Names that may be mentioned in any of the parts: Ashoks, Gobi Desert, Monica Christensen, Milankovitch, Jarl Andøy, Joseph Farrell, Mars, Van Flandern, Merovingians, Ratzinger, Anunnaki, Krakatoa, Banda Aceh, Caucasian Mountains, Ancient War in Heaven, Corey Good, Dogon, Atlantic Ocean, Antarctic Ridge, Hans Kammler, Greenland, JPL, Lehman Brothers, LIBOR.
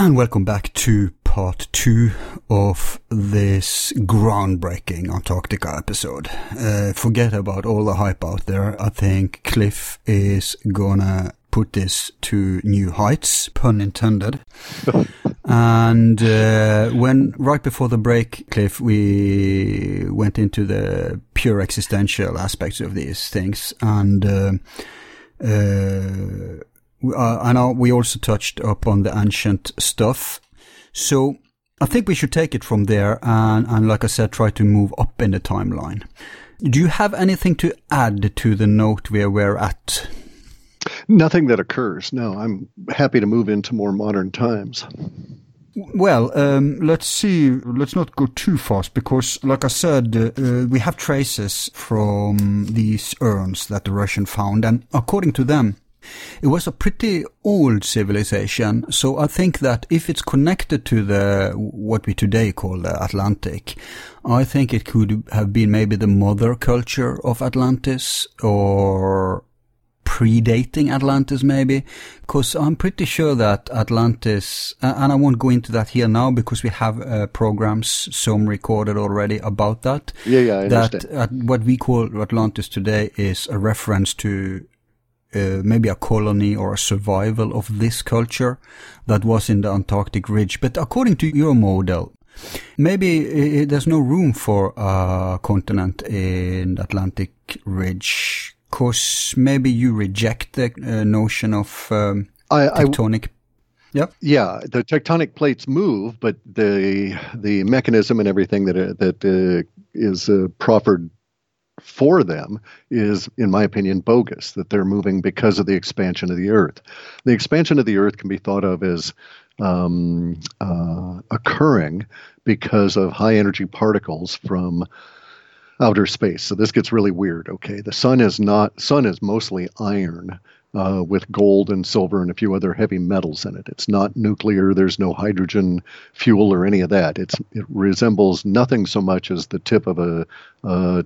And welcome back to part two of this groundbreaking Antarctica episode. Forget about all the hype out there. I think Cliff is gonna put this to new heights, pun intended. And right before the break, Cliff, we went into the pure existential aspects of these things, and I know we also touched upon the ancient stuff. So I think we should take it from there and like I said, try to move up in the timeline. Do you have anything to add to the note where we're at? Nothing that occurs. No, I'm happy to move into more modern times. Well, let's see. Let's not go too fast because, like I said, we have traces from these urns that the Russians found. And according to them, it was a pretty old civilization, so I think that if it's connected to the what we today call the Atlantic, I think it could have been maybe the mother culture of Atlantis or predating Atlantis maybe, because I'm pretty sure that Atlantis, and I won't go into that here now because we have programs, some recorded already about that. Yeah, I understand. That what we call Atlantis today is a reference to maybe a colony or a survival of this culture that was in the Antarctic Ridge. But according to your model, maybe there's no room for a continent in the Atlantic Ridge, because maybe you reject the notion of tectonic. Yeah, the tectonic plates move, but the mechanism and everything that is proffered for them is, in my opinion, bogus, that they're moving because of the expansion of the Earth. The expansion of the Earth can be thought of as occurring because of high-energy particles from outer space. So this gets really weird, okay? The sun is mostly iron with gold and silver and a few other heavy metals in it. It's not nuclear. There's no hydrogen fuel or any of that. It resembles nothing so much as the tip of a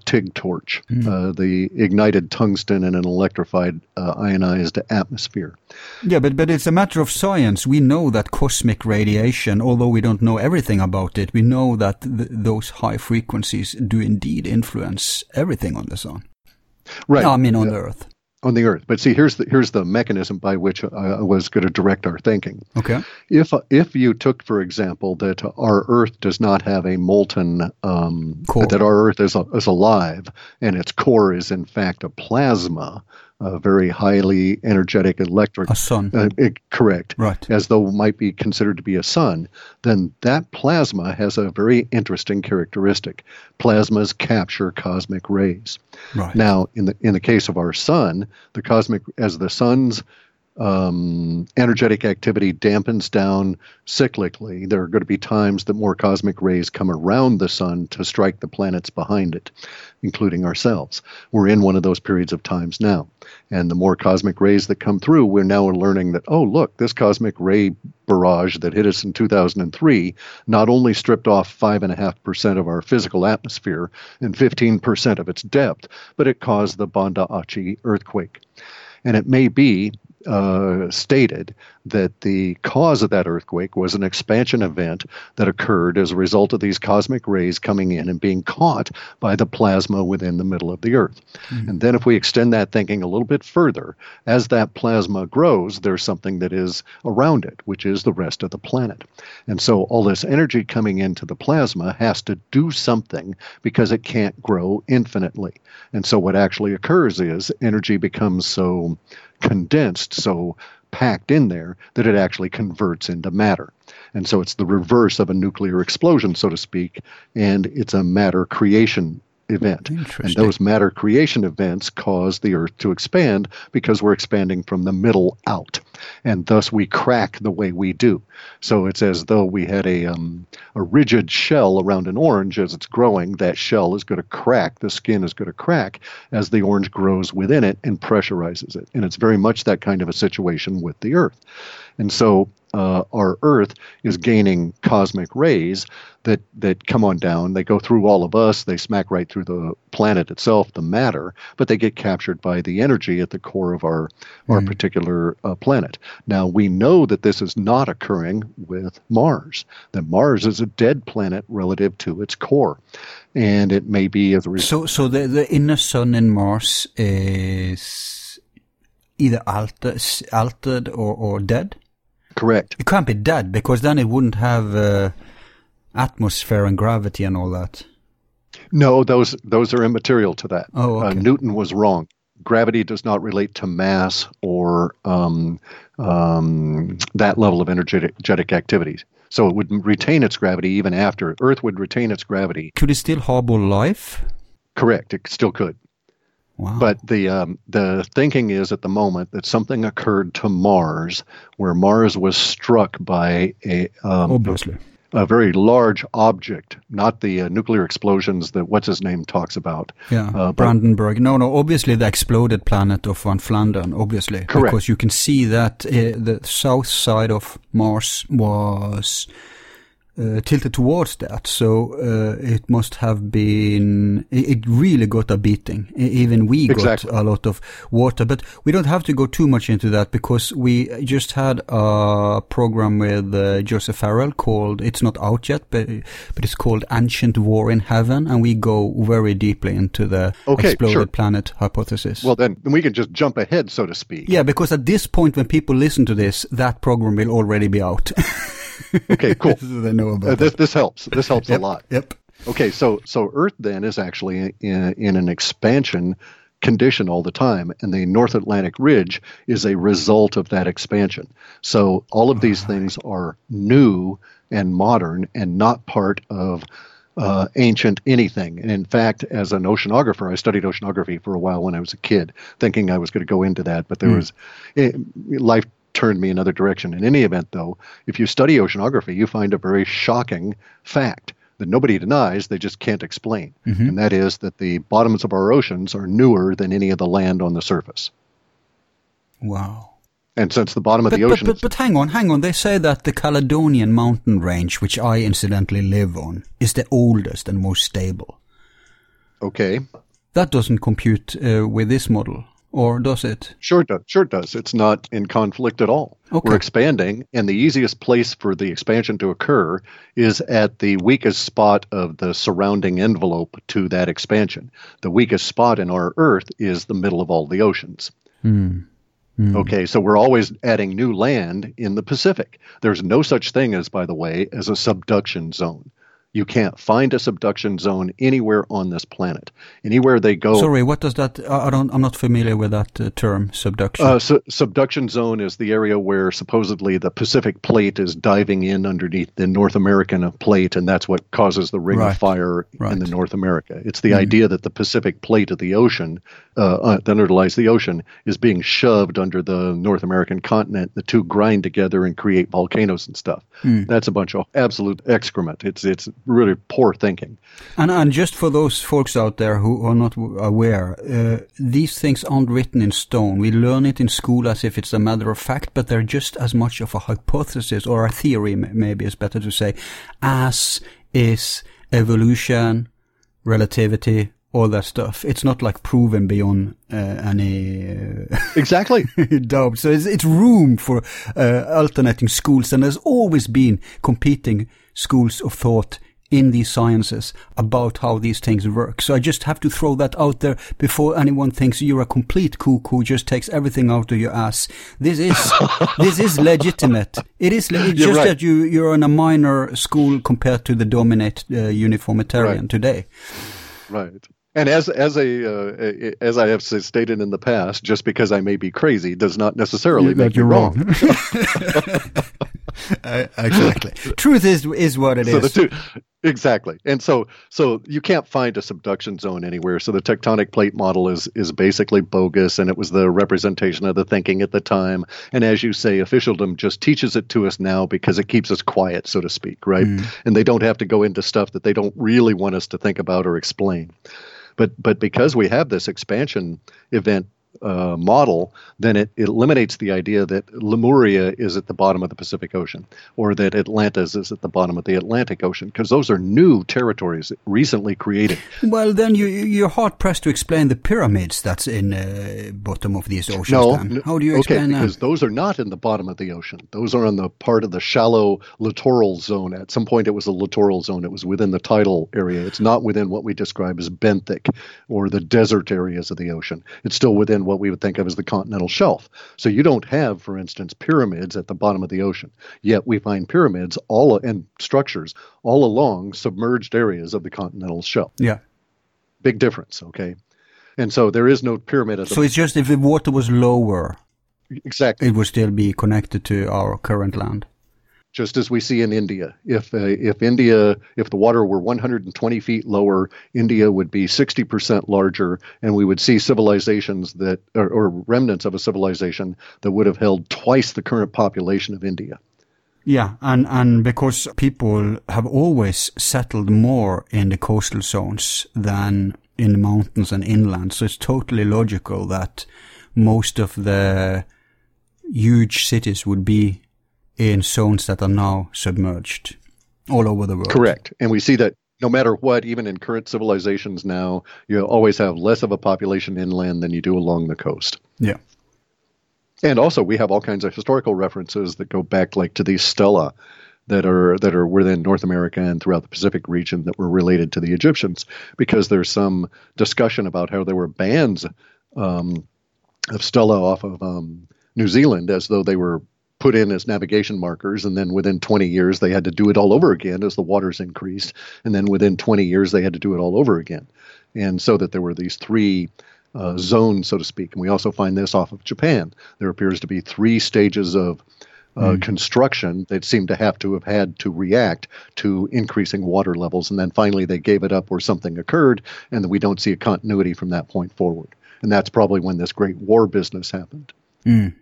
TIG torch, the ignited tungsten in an electrified ionized atmosphere. Yeah, but it's a matter of science. We know that cosmic radiation, although we don't know everything about it, we know that those high frequencies do indeed influence everything on the sun. Right. No, I mean on the Earth. On the Earth, but see, here's the mechanism by which I was going to direct our thinking. Okay. If you took, for example, that our Earth does not have a molten core, that our Earth is alive and its core is in fact a plasma, a very highly energetic electric a sun. Correct. Right. As though might be considered to be a sun, then that plasma has a very interesting characteristic. Plasmas capture cosmic rays. Right. Now, in the case of our sun, the sun's energetic activity dampens down cyclically, there are going to be times that more cosmic rays come around the sun to strike the planets behind it, including ourselves. We're in one of those periods of times now. And the more cosmic rays that come through, we're now learning that, oh, look, this cosmic ray barrage that hit us in 2003 not only stripped off 5.5% of our physical atmosphere and 15% of its depth, but it caused the Banda Aceh earthquake. And it may be stated that the cause of that earthquake was an expansion event that occurred as a result of these cosmic rays coming in and being caught by the plasma within the middle of the Earth. Mm-hmm. And then if we extend that thinking a little bit further, as that plasma grows, there's something that is around it, which is the rest of the planet. And so all this energy coming into the plasma has to do something because it can't grow infinitely. And so what actually occurs is energy becomes so condensed, so packed in there, that it actually converts into matter. And so it's the reverse of a nuclear explosion, so to speak, and it's a matter creation event. And those matter creation events cause the Earth to expand because we're expanding from the middle out. And thus we crack the way we do. So it's as though we had a rigid shell around an orange. As it's growing, that shell is going to crack, the skin is going to crack as the orange grows within it and pressurizes it. And it's very much that kind of a situation with the Earth. And so our Earth is gaining cosmic rays that come on down. They go through all of us. They smack right through the planet itself, the matter, but they get captured by the energy at the core of our particular planet. Now, we know that this is not occurring with Mars, that Mars is a dead planet relative to its core. And it may be as a result. So the inner sun in Mars is either altered or dead? Correct. It can't be dead, because then it wouldn't have atmosphere and gravity and all that. No, those are immaterial to that. Oh, okay. Newton was wrong. Gravity does not relate to mass or that level of energetic activities. So it would retain its gravity even after. Earth would retain its gravity. Could it still harbor life? Correct. It still could. Wow. But the thinking is at the moment that something occurred to Mars, where Mars was struck by a very large object, not the nuclear explosions that what's-his-name talks about. Yeah, Brandenburg. No, obviously the exploded planet of Van Flandern, obviously. Correct. Because you can see that the south side of Mars was tilted towards that, so it must have been... It really got a beating. Even we got a lot of water. But we don't have to go too much into that, because we just had a program with Joseph Farrell called... It's not out yet, but it's called Ancient War in Heaven, and we go very deeply into the exploded planet hypothesis. Well, then we can just jump ahead, so to speak. Yeah, because at this point, when people listen to this, that program will already be out. Okay, cool. They know about this helps. This helps a lot. Yep. Okay, so Earth then is actually in an expansion condition all the time, and the North Atlantic Ridge is a result of that expansion. So all of these things are new and modern and not part of ancient anything. And in fact, as an oceanographer, I studied oceanography for a while when I was a kid, thinking I was going to go into that, but there was life turned me another direction. In any event, though, if you study oceanography, you find a very shocking fact that nobody denies, they just can't explain. Mm-hmm. And that is that the bottoms of our oceans are newer than any of the land on the surface. Wow. And since the bottom of the ocean... But hang on. They say that the Caledonian mountain range, which I incidentally live on, is the oldest and most stable. Okay. That doesn't compute with this model. Or does it? Sure it does. It's not in conflict at all. Okay. We're expanding, and the easiest place for the expansion to occur is at the weakest spot of the surrounding envelope to that expansion. The weakest spot in our Earth is the middle of all the oceans. Mm. Mm. Okay, so we're always adding new land in the Pacific. There's no such thing as, by the way, as a subduction zone. You can't find a subduction zone anywhere on this planet. Anywhere they go. Sorry, what does that? I'm not familiar with that term, subduction. Subduction zone is the area where supposedly the Pacific plate is diving in underneath the North American plate, and that's what causes the ring of fire in the North America. It's the idea that the Pacific plate of the ocean, that underlies the ocean, is being shoved under the North American continent. The two grind together and create volcanoes and stuff. Mm. That's a bunch of absolute excrement. It's really poor thinking. And just for those folks out there who are not aware, these things aren't written in stone. We learn it in school as if it's a matter of fact, but they're just as much of a hypothesis, or a theory, maybe it's better to say, as is evolution, relativity, all that stuff. It's not like proven beyond any exactly doubt. So it's room for alternating schools, and there's always been competing schools of thought in these sciences about how these things work. So I just have to throw that out there before anyone thinks you're a complete cuckoo, just takes everything out of your ass. This is legitimate. It's just that you're in a minor school compared to the dominant uniformitarian today. Right. And as I have stated in the past, just because I may be crazy does not necessarily make you wrong. Exactly. Truth is what it is. Exactly. And so you can't find a subduction zone anywhere. So the tectonic plate model is basically bogus, and it was the representation of the thinking at the time. And as you say, officialdom just teaches it to us now because it keeps us quiet, so to speak, right? Mm. And they don't have to go into stuff that they don't really want us to think about or explain. But because we have this expansion event model, then it eliminates the idea that Lemuria is at the bottom of the Pacific Ocean or that Atlantis is at the bottom of the Atlantic Ocean, because those are new territories recently created. Well, then you're hard-pressed to explain the pyramids that's in the bottom of these oceans. No, how do you explain that? Because those are not in the bottom of the ocean. Those are on the part of the shallow littoral zone. At some point it was a littoral zone. It was within the tidal area. It's not within what we describe as benthic or the desert areas of the ocean. It's still within what we would think of as the continental shelf. So you don't have, for instance, pyramids at the bottom of the ocean. Yet we find pyramids and structures all along submerged areas of the continental shelf. Yeah. Big difference, okay? And so there is no pyramid at the bottom. So it's just if the water was lower. Exactly. It would still be connected to our current land. Just as we see in India. If the water were 120 feet lower, India would be 60% larger, and we would see civilizations that or remnants of a civilization that would have held twice the current population of India. Yeah, and because people have always settled more in the coastal zones than in the mountains and inland, so it's totally logical that most of the huge cities would be in zones that are now submerged all over the world. Correct. And we see that no matter what, even in current civilizations now, you always have less of a population inland than you do along the coast. Yeah. And also we have all kinds of historical references that go back like to these stelae that are within North America and throughout the Pacific region that were related to the Egyptians, because there's some discussion about how there were bands of stelae off of New Zealand as though they were put in as navigation markers, and then within 20 years they had to do it all over again as the waters increased, and then within 20 years they had to do it all over again. And so that there were these three zones, so to speak. And we also find this off of Japan. There appears to be three stages of construction that seemed to have had to react to increasing water levels, and then finally they gave it up or something occurred, and we don't see a continuity from that point forward. And that's probably when this Great War business happened. Mm.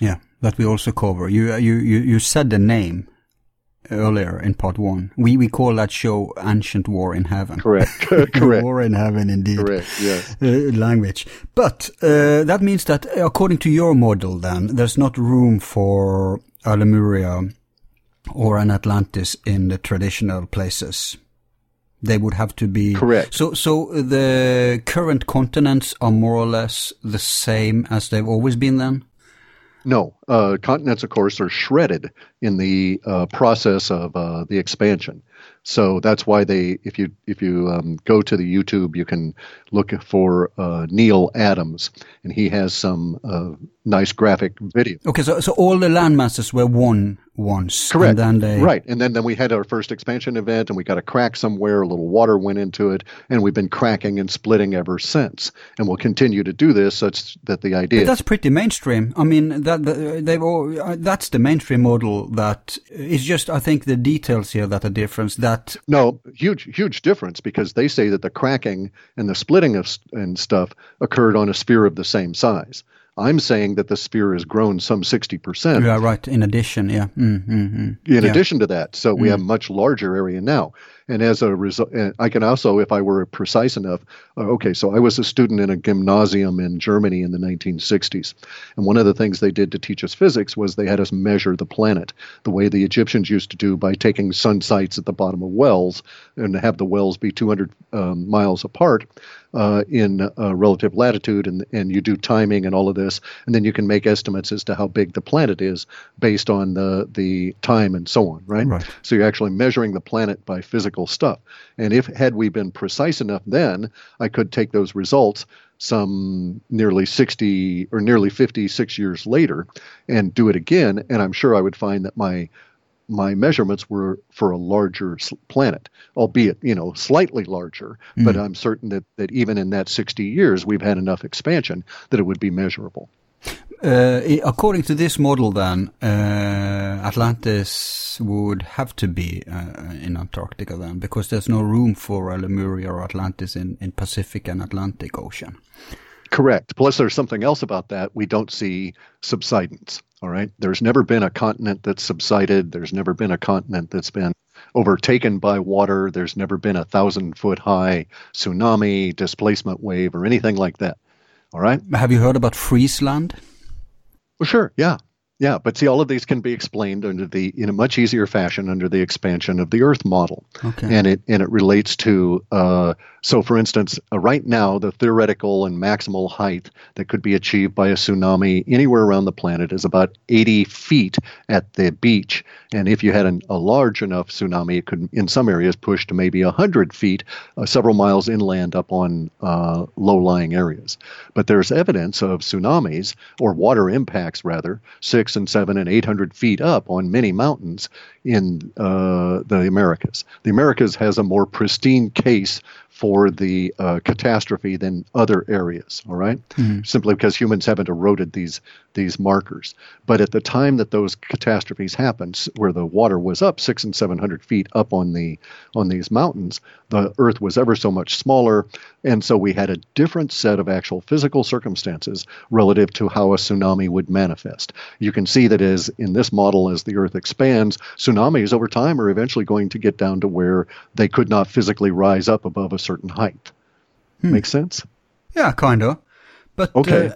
Yeah, that we also cover. You said the name earlier in part one. We call that show Ancient War in Heaven. Correct, correct. War in Heaven, indeed. Correct, yes. Language. But that means that according to your model, then, there's not room for a Lemuria or an Atlantis in the traditional places. They would have to be... Correct. So the current continents are more or less the same as they've always been then? No. Continents, of course, are shredded in the process of the expansion. So that's why if you go to the YouTube, you can look for Neil Adams, and he has some nice graphic video. Okay, so all the landmasses were one once. Correct. And then right, and then we had our first expansion event, and we got a crack somewhere, a little water went into it, and we've been cracking and splitting ever since. And we'll continue to do this such that the idea... But that's pretty mainstream. I mean, that's the mainstream model that... It's just, I think, the details here that are different. No, huge difference, because they say that the cracking and the splitting and stuff occurred on a sphere of the same size. I'm saying that the sphere has grown some 60%. Yeah, right. In addition, yeah. In addition to that. So we have a much larger area now. And as a result, I can also, if I were precise enough, so I was a student in a gymnasium in Germany in the 1960s. And one of the things they did to teach us physics was they had us measure the planet the way the Egyptians used to do by taking sun sites at the bottom of wells and have the wells be 200 miles apart in relative latitude. And you do timing and all of this. And then you can make estimates as to how big the planet is based on the time and so on, right? So you're actually measuring the planet by physical stuff. And had we been precise enough then, I could take those results some nearly 60 or nearly 56 years later and do it again. And I'm sure I would find that my measurements were for a larger planet, albeit, slightly larger. Mm. But I'm certain that even in that 60 years, we've had enough expansion that it would be measurable. According to this model, then, Atlantis would have to be in Antarctica, then, because there's no room for Lemuria or Atlantis in Pacific and Atlantic Ocean. Correct. Plus, there's something else about that. We don't see subsidence, all right? There's never been a continent that's subsided. There's never been a continent that's been overtaken by water. There's never been a 1,000-foot-high tsunami, displacement wave, or anything like that. All right. Have you heard about Friesland? Well, sure. Yeah. Yeah, but see, all of these can be explained in a much easier fashion under the expansion of the Earth model, okay. and it relates to. So, for instance, right now the theoretical and maximal height that could be achieved by a tsunami anywhere around the planet is about 80 feet at the beach, and if you had a large enough tsunami, it could, in some areas, push to maybe 100 feet, several miles inland, up on low-lying areas. But there's evidence of tsunamis or water impacts, rather, 600 and 700 and 800 feet up on many mountains in the Americas. The Americas has a more pristine case for the catastrophe than other areas, all right? Mm-hmm. Simply because humans haven't eroded these markers. But at the time that those catastrophes happened, where the water was up 600 and 700 feet up on these mountains, the Earth was ever so much smaller, and so we had a different set of actual physical circumstances relative to how a tsunami would manifest. You can see that as in this model, as the Earth expands, tsunamis over time are eventually going to get down to where they could not physically rise up above a certain height. Make sense? Yeah, kind of. But okay.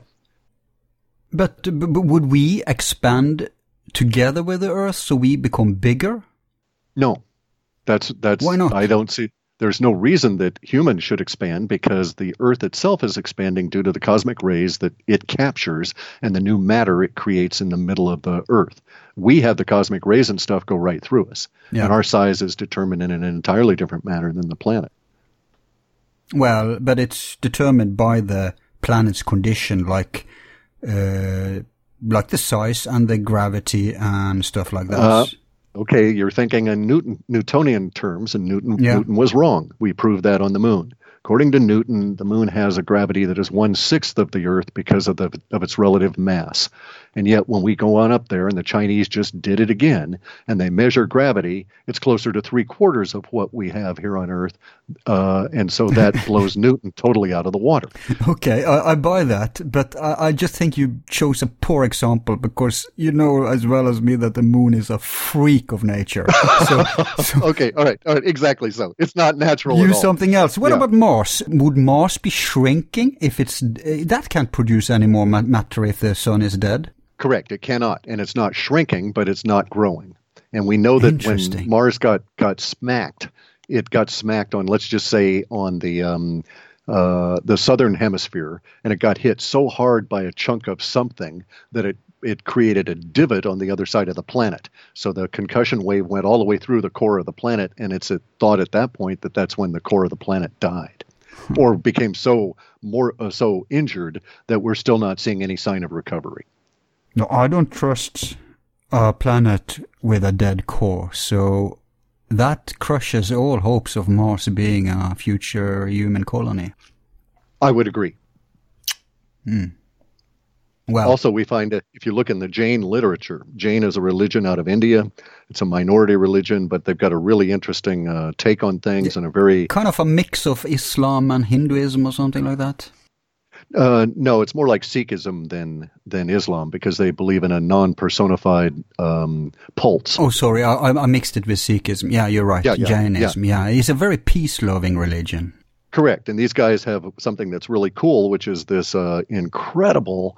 But would we expand together with the Earth so we become bigger? No, that's why not? I don't see. There's no reason that humans should expand because the Earth itself is expanding due to the cosmic rays that it captures and the new matter it creates in the middle of the Earth. We have the cosmic rays and stuff go right through us. Yeah. And our size is determined in an entirely different manner than the planet. Well, but it's determined by the planet's condition, like the size and the gravity and stuff like that. Okay, you're thinking in Newtonian terms, and Newton was wrong. We proved that on the moon. According to Newton, the moon has a gravity that is 1/6 of the Earth because of its relative mass. And yet when we go on up there, and the Chinese just did it again, and they measure gravity, it's closer to 3/4 of what we have here on Earth. And so that blows Newton totally out of the water. Okay, I buy that. But I just think you chose a poor example because you know as well as me that the moon is a freak of nature. Okay, all right, exactly so. It's not natural at all. Use something else. What about Mars? Would Mars be shrinking if that can't produce any more matter if the sun is dead? Correct. It cannot. And it's not shrinking, but it's not growing. And we know that when Mars got smacked, it got smacked on, let's just say, on the southern hemisphere. And it got hit so hard by a chunk of something that it created a divot on the other side of the planet. So the concussion wave went all the way through the core of the planet, and it's thought at that point that that's when the core of the planet died or became so injured that we're still not seeing any sign of recovery. No, I don't trust a planet with a dead core, so that crushes all hopes of Mars being a future human colony. I would agree. Well, also, we find that if you look in the Jain literature, Jain is a religion out of India. It's a minority religion, but they've got a really interesting take on things and a very... Kind of a mix of Islam and Hinduism or something like that? No, it's more like Sikhism than Islam because they believe in a non-personified pulse. Oh, sorry, I mixed it with Sikhism. Yeah, you're right. Yeah, Jainism, yeah. It's a very peace-loving religion. Correct, and these guys have something that's really cool, which is this incredible...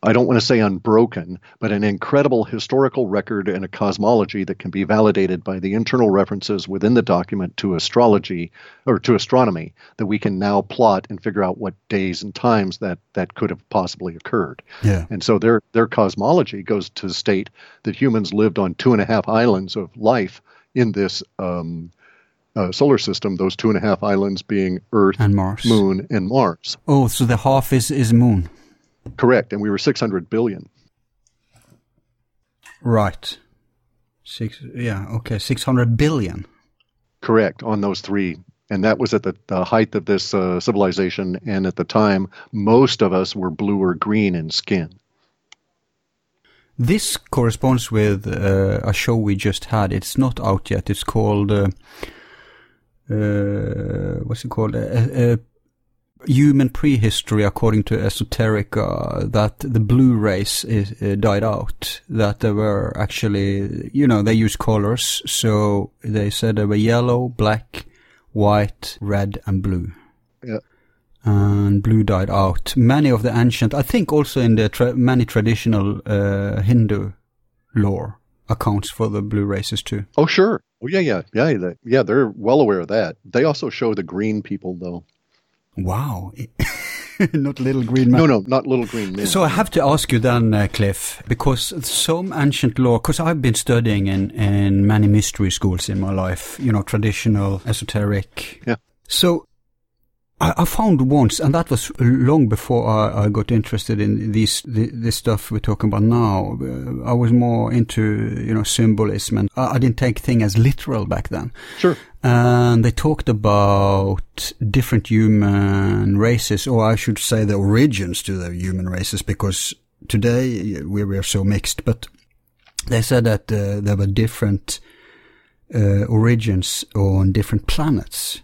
I don't want to say unbroken, but an incredible historical record and a cosmology that can be validated by the internal references within the document to astrology or to astronomy that we can now plot and figure out what days and times that could have possibly occurred. Yeah. And so their cosmology goes to state that humans lived on 2.5 islands of life in this solar system, those 2.5 islands being Earth, and Mars. Moon, and Mars. Oh, so the half is Moon. Correct, and we were 600 billion. Right. 600 billion. Correct, on those three. And that was at the height of this civilization, and at the time, most of us were blue or green in skin. This corresponds with a show we just had. It's not out yet. It's called... what's it called? Human prehistory, according to Esoterica, that the blue race died out. That there were actually, they use colors, so they said there were yellow, black, white, red, and blue. Yeah. and blue died out. Many of the ancient, I think also in the many traditional Hindu lore, accounts for the blue races too. Oh, sure. Oh, yeah. They're well aware of that. They also show the green people, though. Wow. Not little green men. No, not little green men. So I have to ask you then, Cliff, because some ancient lore, because I've been studying in many mystery schools in my life, traditional, esoteric. Yeah. So I found once, and that was long before I got interested in this stuff we're talking about now. I was more into, symbolism, and I didn't take things as literal back then. Sure. And they talked about different human races, or I should say the origins to the human races, because today we are so mixed. But they said that there were different origins on different planets.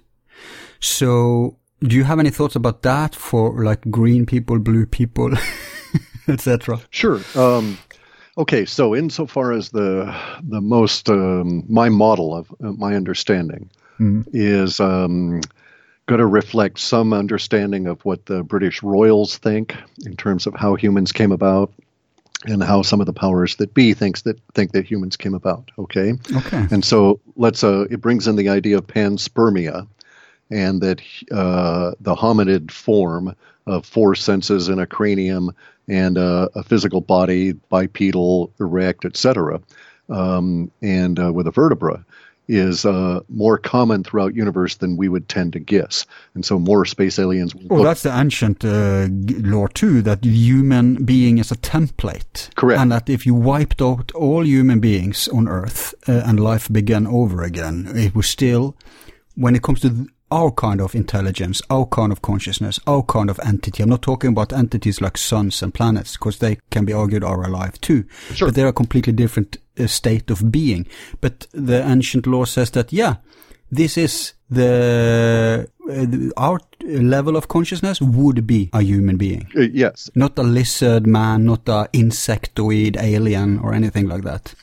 So... do you have any thoughts about that for like green people, blue people, etc.? Sure. Okay. So insofar as the most, my model of my understanding is going to reflect some understanding of what the British royals think in terms of how humans came about and how some of the powers that be think that humans came about. Okay. And so it brings in the idea of panspermia. And that the hominid form of four senses and a cranium and a physical body, bipedal, erect, etc., and with a vertebra, is more common throughout universe than we would tend to guess. And so more space aliens... that's the ancient lore too, that human being is a template. Correct. And that if you wiped out all human beings on Earth and life began over again, it was still, when it comes to... our kind of intelligence, our kind of consciousness, our kind of entity. I'm not talking about entities like suns and planets, because they can be argued are alive too. Sure. But they're a completely different state of being. But the ancient lore says that, this is our level of consciousness would be a human being. Yes. Not a lizard man, not an insectoid alien or anything like that.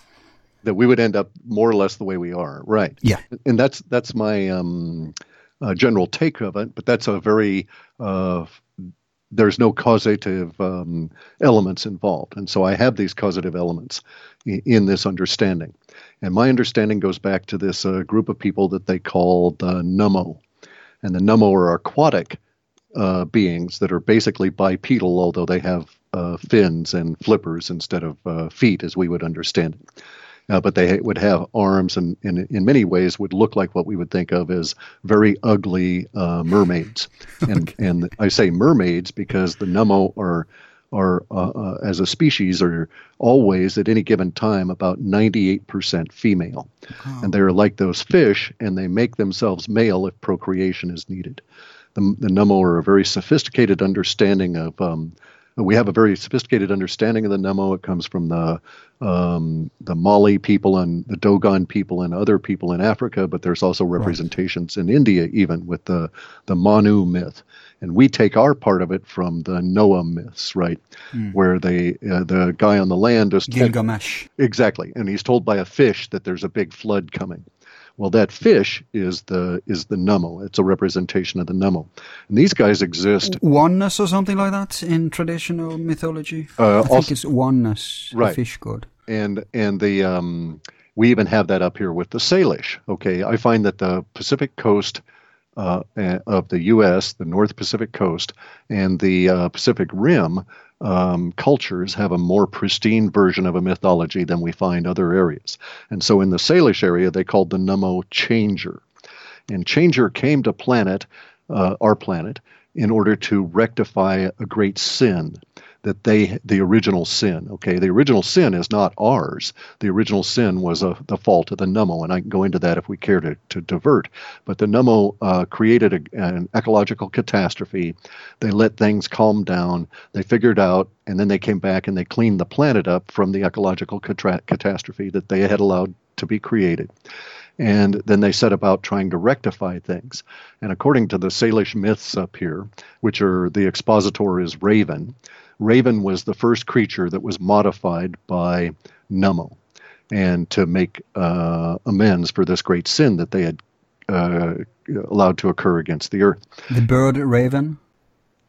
That we would end up more or less the way we are, right. Yeah. And that's my... general take of it, but that's a very, there's no causative elements involved. And so I have these causative elements in this understanding. And my understanding goes back to this group of people that they call the Nummo. And the Nummo are aquatic beings that are basically bipedal, although they have fins and flippers instead of feet as we would understand it. But they would have arms and in many ways would look like what we would think of as very ugly mermaids. And I say mermaids because the Nummo are as a species, are always at any given time about 98% female. Oh. And they're like those fish, and they make themselves male if procreation is needed. The Nummo are a very sophisticated understanding of... we have a very sophisticated understanding of the Nummo. It comes from the Mali people and the Dogon people and other people in Africa, but there's also representations in India, even with the Manu myth. And we take our part of it from the Noah myths, right? Mm. Where they the guy on the land is Gilgamesh. Exactly. And he's told by a fish that there's a big flood coming. Well, that fish is the Nummo. It's a representation of the Nummo. And these guys exist. Oneness or something like that in traditional mythology? I think it's oneness, right. The fish god. And the we even have that up here with the Salish. Okay, I find that the Pacific coast of the U.S., the North Pacific coast, and the Pacific Rim cultures have a more pristine version of a mythology than we find other areas. And so in the Salish area, they called the Nummo Changer. And Changer came to our planet, in order to rectify a great sin that the original sin. Okay, the original sin is not ours. The original sin was the fault of the Nummo, and I can go into that if we care to divert. But the Nummo created an ecological catastrophe. They let things calm down. They figured out, and then they came back and they cleaned the planet up from the ecological catastrophe that they had allowed to be created. And then they set about trying to rectify things. And according to the Salish myths up here, which are the expositor is Raven, Raven was the first creature that was modified by Nummo and to make amends for this great sin that they had allowed to occur against the earth. The bird Raven?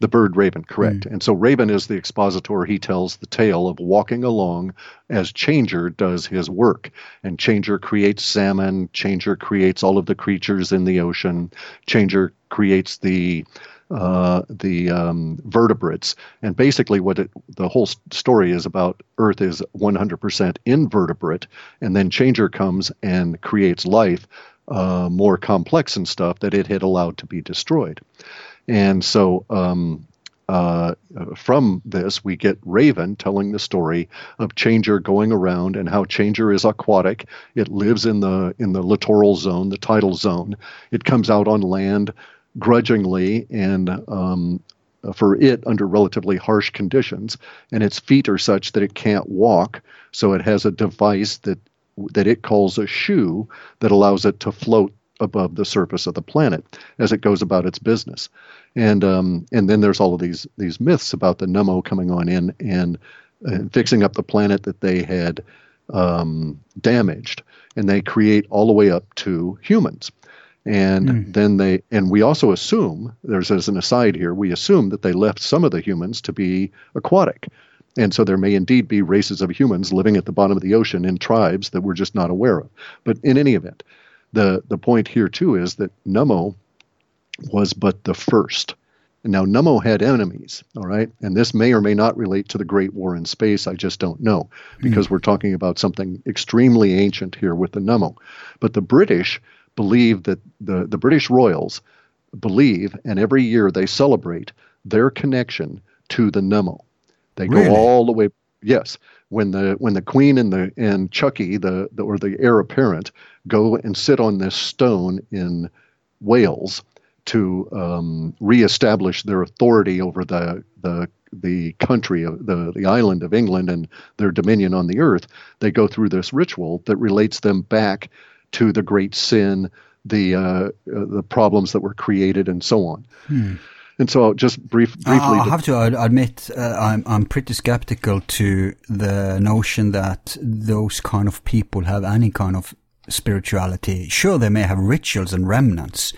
The bird Raven, correct. And so Raven is the expositor. He tells the tale of walking along as Changer does his work. And Changer creates salmon. Changer creates all of the creatures in the ocean. Changer creates the vertebrates. And basically the whole story is about Earth is 100% invertebrate. And then Changer comes and creates life, more complex and stuff that it had allowed to be destroyed. And so from this, we get Raven telling the story of Changer going around and how Changer is aquatic. It lives in the littoral zone, the tidal zone. It comes out on land grudgingly and for it under relatively harsh conditions. And its feet are such that it can't walk. So it has a device that it calls a shoe that allows it to float above the surface of the planet as it goes about its business. And then there's all of these myths about the Nummo coming on in and fixing up the planet that they had damaged. And they create all the way up to humans. And then we also assume, as an aside here, we assume that they left some of the humans to be aquatic. And so there may indeed be races of humans living at the bottom of the ocean in tribes that we're just not aware of. But in any event, the point here, too, is that Nummo was but the first. Now, Nummo had enemies, all right? And this may or may not relate to the Great War in space. I just don't know, because we're talking about something extremely ancient here with the Nummo. But the British believe that the British royals believe, and every year they celebrate their connection to the Nummo. They go all the way. Yes, when the Queen and Chucky, or the heir apparent, go and sit on this stone in Wales to reestablish their authority over the country, the island of England and their dominion on the earth, they go through this ritual that relates them back to the great sin, the problems that were created, and so on. And so, just briefly, I have to admit I'm pretty skeptical to the notion that those kind of people have any kind of spirituality. Sure, they may have rituals and remnants,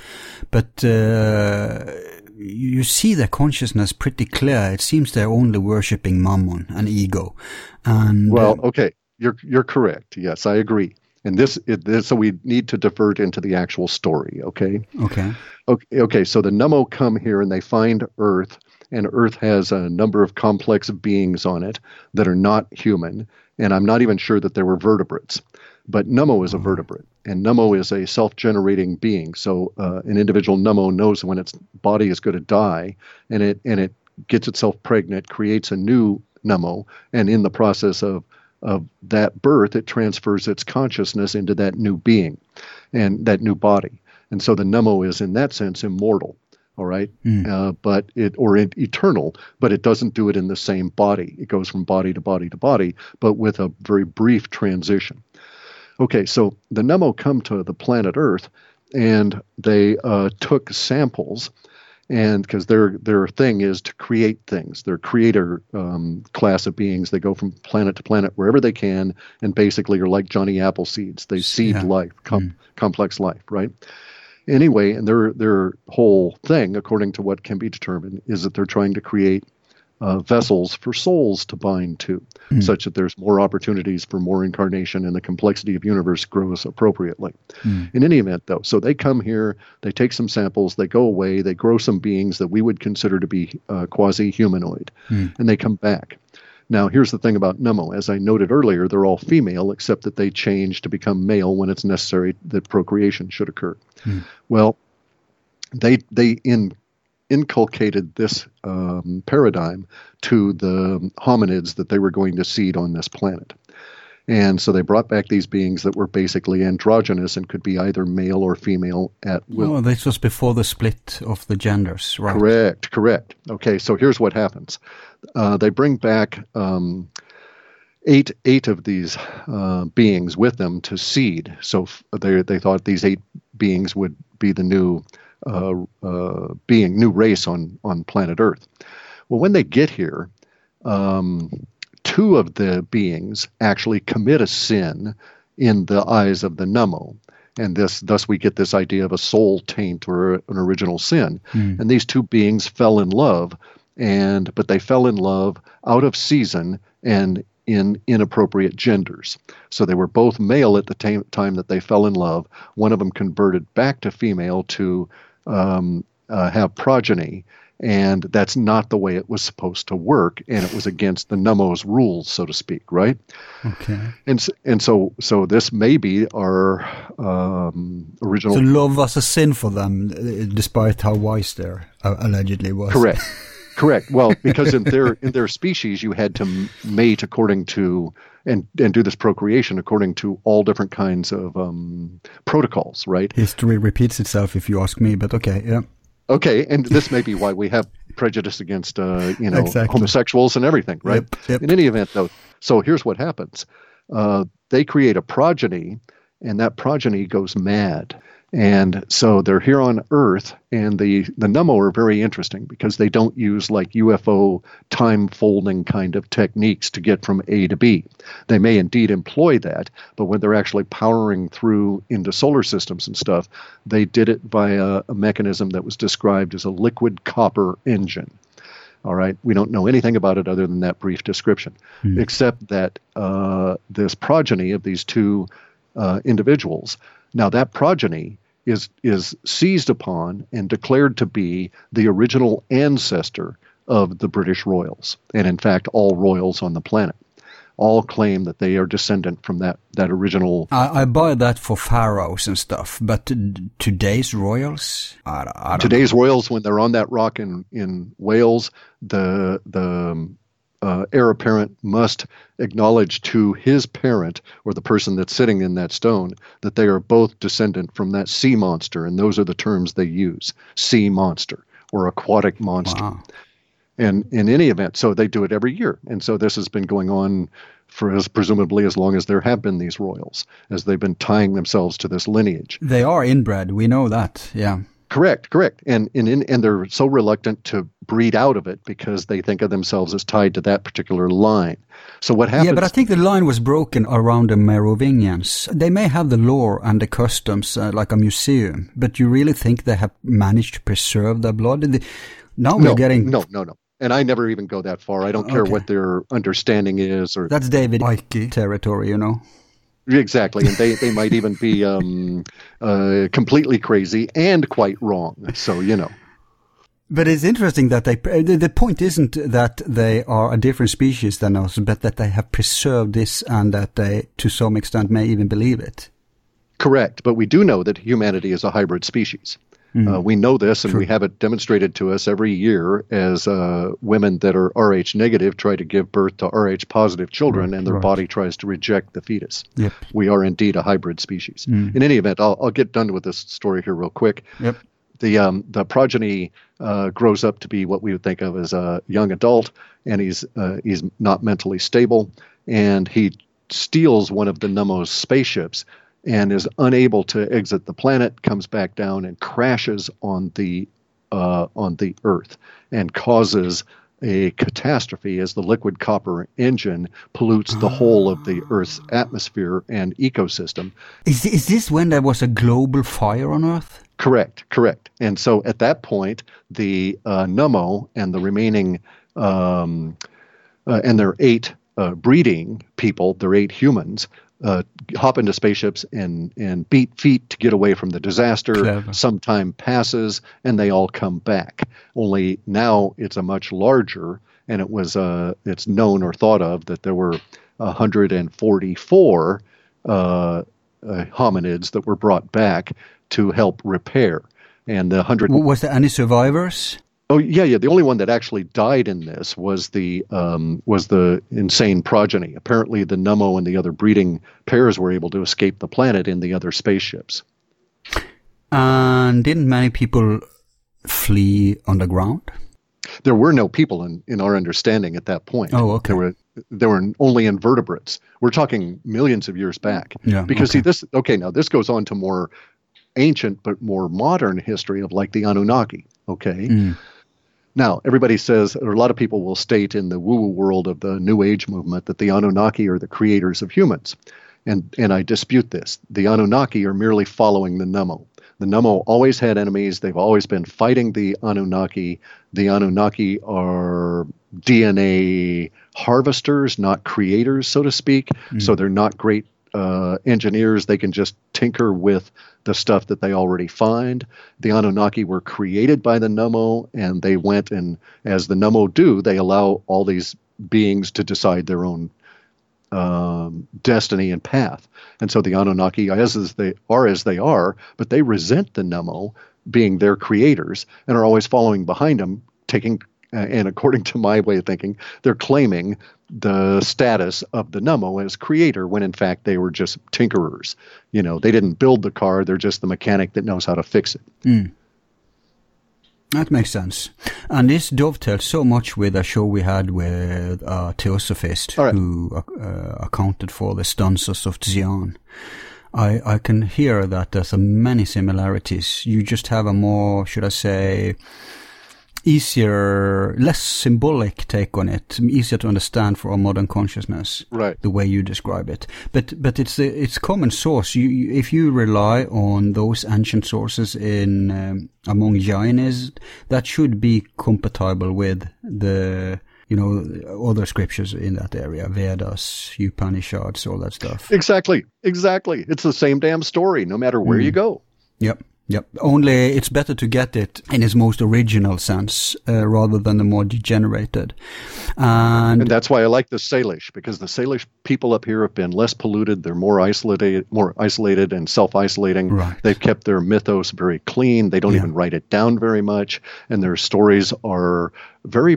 but you see their consciousness pretty clear. It seems they're only worshipping Mammon and ego. And okay, you're correct. Yes, I agree. And so we need to divert into the actual story, okay? Okay, so the Nummo come here and they find Earth, and Earth has a number of complex beings on it that are not human, and I'm not even sure that there were vertebrates. But Nummo is a vertebrate, and Nummo is a self-generating being. So an individual Nummo knows when its body is going to die, and it gets itself pregnant, creates a new Nummo, and in the process of that birth, it transfers its consciousness into that new being and that new body. And so the Nummo is, in that sense, immortal, all right? Eternal, but it doesn't do it in the same body. It goes from body to body to body, but with a very brief transition. Okay, so the Nummo come to the planet Earth, and they took samples, and because their thing is to create things, their creator class of beings, they go from planet to planet wherever they can, and basically are like Johnny Appleseeds. They seed life, complex life, right? Anyway, and their whole thing, according to what can be determined, is that they're trying to create vessels for souls to bind to, such that there's more opportunities for more incarnation and the complexity of universe grows appropriately. In any event, though, so they come here, they take some samples, they go away, they grow some beings that we would consider to be quasi-humanoid, and they come back. Now, here's the thing about Nummo. As I noted earlier, they're all female, except that they change to become male when it's necessary that procreation should occur. Well, they inculcated this paradigm to the hominids that they were going to seed on this planet. And so they brought back these beings that were basically androgynous and could be either male or female at will. Oh, this was before the split of the genders, right? Correct. Okay, so here's what happens. They bring back eight of these beings with them to seed. So they thought these eight beings would be the new race on planet Earth. Well, when they get here, two of the beings actually commit a sin in the eyes of the Nummo, and thus we get this idea of a soul taint or an original sin. And these two beings fell in love, but they fell in love out of season and in inappropriate genders. So they were both male at the time that they fell in love. One of them converted back to female to have progeny, and that's not the way it was supposed to work, and it was against the Nummo's rules, so to speak, right? Okay. And so this may be our original... So love was a sin for them, despite how wise they allegedly was. Correct. Well, because in their species, you had to mate according to and do this procreation according to all different kinds of protocols, right? History repeats itself, if you ask me. But okay, yeah. Okay, and this may be why we have prejudice against homosexuals and everything, right? Yep. In any event, though, so here's what happens: they create a progeny, and that progeny goes mad. And so they're here on Earth, and the Nummo are very interesting because they don't use like UFO time folding kind of techniques to get from A to B. They may indeed employ that, but when they're actually powering through into solar systems and stuff, they did it via a mechanism that was described as a liquid copper engine. All right, we don't know anything about it other than that brief description, except that this progeny of these two individuals, now that progeny is seized upon and declared to be the original ancestor of the British royals, and in fact, all royals on the planet. All claim that they are descendant from that original... I buy that for pharaohs and stuff, but today's royals? I don't today's know. Royals, when they're on that rock in Wales, the heir apparent must acknowledge to his parent or the person that's sitting in that stone that they are both descendant from that sea monster, and those are the terms they use: sea monster or aquatic monster. Wow. And in any event, so they do it every year, and so this has been going on for presumably as long as there have been these royals, as they've been tying themselves to this lineage. They are inbred. We know that. Yeah. Correct. And they're so reluctant to breed out of it because they think of themselves as tied to that particular line. So what happens... Yeah, but I think the line was broken around the Merovingians. They may have the lore and the customs like a museum, but you really think they have managed to preserve their blood? No. And I never even go that far. I don't care what their understanding is. Or that's David Icke territory, you know. Exactly, and they might even be completely crazy and quite wrong, so you know. But it's interesting that the point isn't that they are a different species than us, but that they have preserved this and that they, to some extent, may even believe it. Correct, but we do know that humanity is a hybrid species. We know this, and we have it demonstrated to us every year as women that are Rh negative try to give birth to Rh positive children, and their body tries to reject the fetus. Yep. We are indeed a hybrid species. In any event, I'll get done with this story here real quick. Yep. The progeny grows up to be what we would think of as a young adult, and he's not mentally stable, and he steals one of the Nummo's spaceships and is unable to exit the planet, comes back down and crashes on the Earth and causes a catastrophe as the liquid copper engine pollutes the whole of the Earth's atmosphere and ecosystem. Is this when there was a global fire on Earth? Correct. And so at that point, the Nummo and the remaining, and their eight breeding people, their eight humans, hop into spaceships and beat feet to get away from the disaster. Clever. Some time passes, and they all come back. Only now it's a much larger, and it was it's known or thought of that there were 144 hominids that were brought back to help repair. And was there any survivors? Oh yeah. The only one that actually died in this was the insane progeny. Apparently, the Nummo and the other breeding pairs were able to escape the planet in the other spaceships. And didn't many people flee underground? There were no people in our understanding at that point. Oh, okay. There were only invertebrates. We're talking millions of years back. Yeah. Because now this goes on to more ancient but more modern history of like the Anunnaki. Okay. Mm. Now, everybody says, or a lot of people will state in the woo-woo world of the New Age movement that the Anunnaki are the creators of humans. And I dispute this. The Anunnaki are merely following the Nummo. The Nummo always had enemies. They've always been fighting the Anunnaki. The Anunnaki are DNA harvesters, not creators, so to speak. Mm. So they're not great engineers. They can just tinker with the stuff that they already find. The Anunnaki were created by the Nummo, and they went and, as the Nummo do, they allow all these beings to decide their own destiny and path. And so the Anunnaki are as they are, but they resent the Nummo being their creators and are always following behind them, taking, and according to my way of thinking, they're claiming the status of the Nummo as creator when in fact they were just tinkerers. You know, they didn't build the car, they're just the mechanic that knows how to fix it. Mm. That makes sense. And this dovetails so much with a show we had with a theosophist who accounted for the stanzas of Xian. I can hear that there's many similarities. You just have a more, should I say, easier, less symbolic take on it, easier to understand for our modern consciousness, right? The way you describe it, but it's common source. If you rely on those ancient sources in among Jainis, that should be compatible with the other scriptures in that area, Vedas, Upanishads, all that stuff. Exactly. It's the same damn story, no matter where you go. Yep. Only it's better to get it in its most original sense rather than the more degenerated. And that's why I like the Salish, because the Salish people up here have been less polluted. They're more isolated and self-isolating. Right. They've kept their mythos very clean. They don't even write it down very much. And their stories are very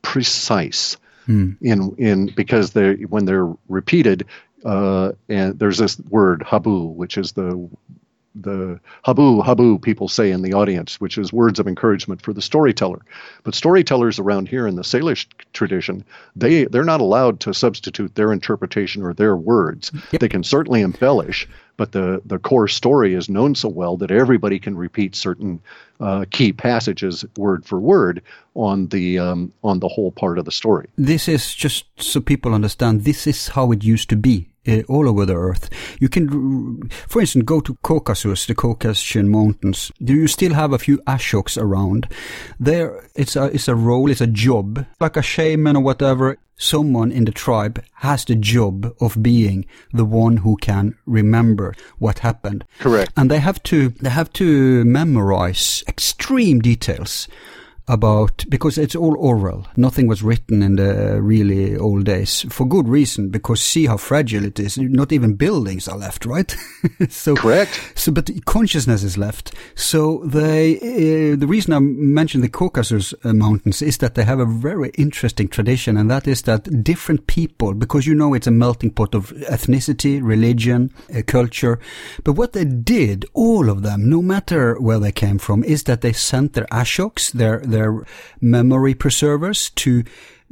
precise because when they're repeated, and there's this word, habu, which is the habu people say in the audience, which is words of encouragement for the storyteller. But storytellers around here in the Salish tradition, they're not allowed to substitute their interpretation or their words. Yep. They can certainly embellish, but the core story is known so well that everybody can repeat certain key passages word for word on the whole part of the story. This is just so people understand, this is how it used to be. All over the earth. You can, for instance, go to Caucasus, the Caucasian Mountains. Do you still have a few Ashoks around? There, it's a role, it's a job, like a shaman or whatever. Someone in the tribe has the job of being the one who can remember what happened. Correct. And they have to memorize extreme details about, because it's all oral. Nothing was written in the really old days, for good reason, because see how fragile it is. Not even buildings are left, right? So correct. So, but consciousness is left. So they, the reason I mentioned the Caucasus Mountains is that they have a very interesting tradition, and that is that different people, because it's a melting pot of ethnicity, religion, culture. But what they did, all of them, no matter where they came from, is that they sent their Ashoks, their memory preservers, to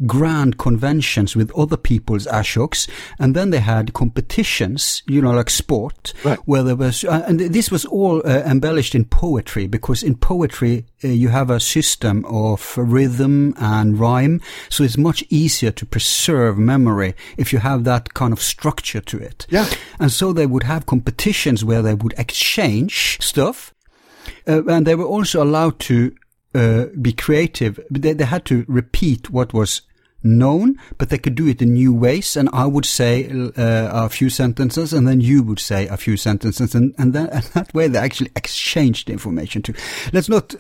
grand conventions with other people's Ashoks, and then they had competitions, like sport, right, where there was, and this was all embellished in poetry, because in poetry you have a system of rhythm and rhyme, so it's much easier to preserve memory if you have that kind of structure to it. Yeah. And so they would have competitions where they would exchange stuff, and they were also allowed to be creative. They had to repeat what was known, but they could do it in new ways, and I would say a few sentences, and then you would say a few sentences, and that way they actually exchanged information too. Let's not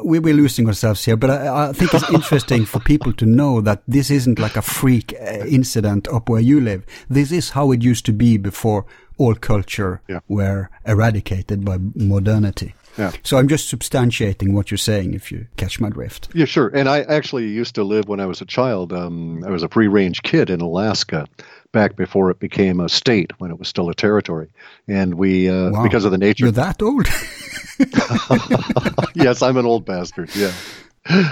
we're losing ourselves here, but I think it's interesting for people to know that this isn't like a freak incident up where you live. This is how it used to be before all culture were eradicated by modernity. Yeah. So I'm just substantiating what you're saying, if you catch my drift. Yeah, sure. And I actually used to live, when I was a child, I was a free-range kid in Alaska, back before it became a state, when it was still a territory. And we, because of the nature... You're that old? Yes, I'm an old bastard, yeah.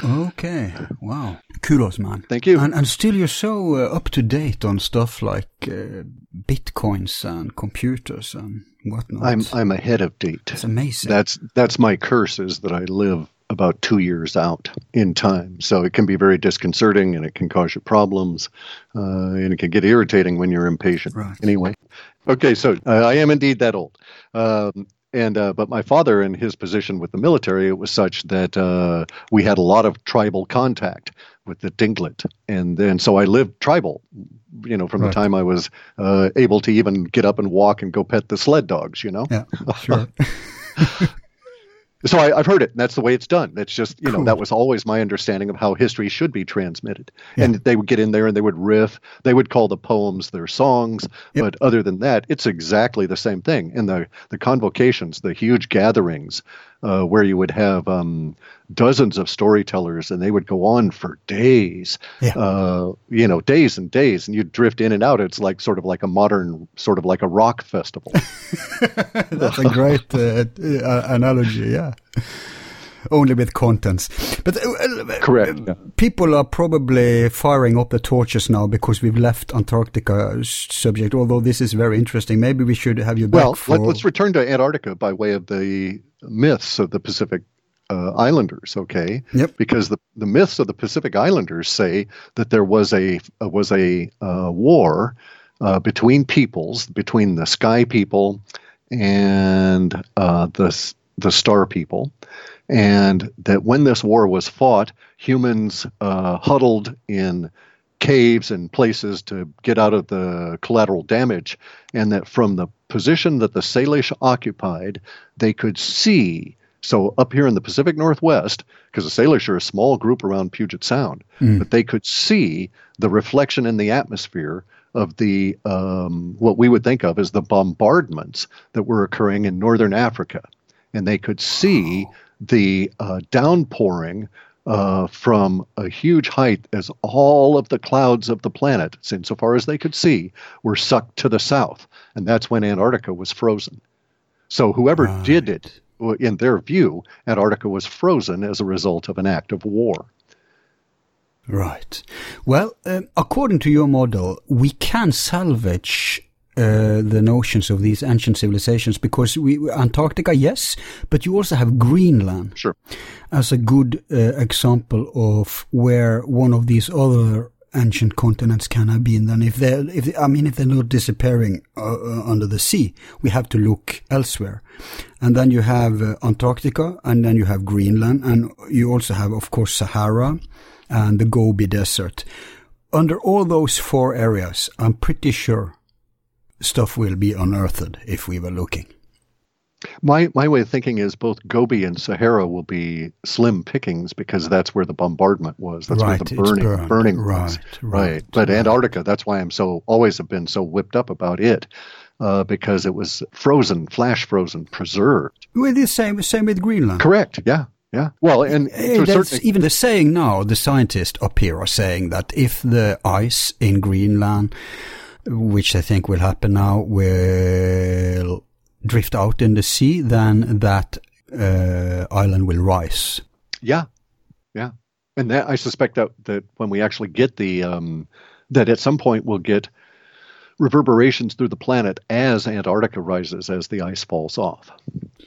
Okay. Wow. Kudos, man. Thank you. And still you're so up to date on stuff like bitcoins and computers and whatnot. I'm ahead of date. It's amazing. That's my curse, is that I live about 2 years out in time. So it can be very disconcerting, and it can cause you problems, and it can get irritating when you're impatient. Right. Anyway, okay, so I am indeed that old. But my father, in his position with the military, it was such that we had a lot of tribal contact with the Dinglet. And then, so I lived tribal, from the time I was able to even get up and walk and go pet the sled dogs, Yeah, sure. So I've heard it, and that's the way it's done. That's just, cool. That was always my understanding of how history should be transmitted. Yeah. And they would get in there and they would riff. They would call the poems their songs. Yep. But other than that, it's exactly the same thing. And the convocations, the huge gatherings where you would have dozens of storytellers, and they would go on for days, days and days, and you'd drift in and out. It's like sort of like a rock festival. That's a great analogy, yeah. Only with contents. But correct. People are probably firing up the torches now because we've left Antarctica subject, although this is very interesting. Maybe we should have you back for... Well, let's return to Antarctica by way of the myths of the Pacific Islanders, okay? Yep. Because the myths of the Pacific Islanders say that there was a war between peoples, between the sky people and the star people, and that when this war was fought, humans huddled in caves and places to get out of the collateral damage, and that from the position that the Salish occupied, they could see. So up here in the Pacific Northwest, because the Salish are a small group around Puget Sound, but they could see the reflection in the atmosphere of the what we would think of as the bombardments that were occurring in northern Africa. And they could see the downpouring from a huge height as all of the clouds of the planet, insofar as they could see, were sucked to the south. And that's when Antarctica was frozen. So whoever did it, in their view, Antarctica was frozen as a result of an act of war. Right. Well, according to your model, we can salvage the notions of these ancient civilizations, because Antarctica, yes, but you also have Greenland as a good example of where one of these other ancient continents can have been. And if they're not disappearing under the sea, we have to look elsewhere. And then you have Antarctica, and then you have Greenland, and you also have, of course, Sahara and the Gobi Desert. Under all those four areas, I'm pretty sure stuff will be unearthed if we were looking. My way of thinking is both Gobi and Sahara will be slim pickings, because that's where the bombardment was. That's right, where the burning was. Right. But Antarctica, that's why I've always been so whipped up about it, because it was frozen, flash frozen, preserved. Well, the same with Greenland. Correct. Yeah. Yeah. Well, and even the saying now, the scientists up here are saying that if the ice in Greenland, which I think will happen now, will drift out in the sea, then that island will rise. Yeah, yeah. And that, I suspect that when we actually get that at some point we'll get reverberations through the planet as Antarctica rises, as the ice falls off.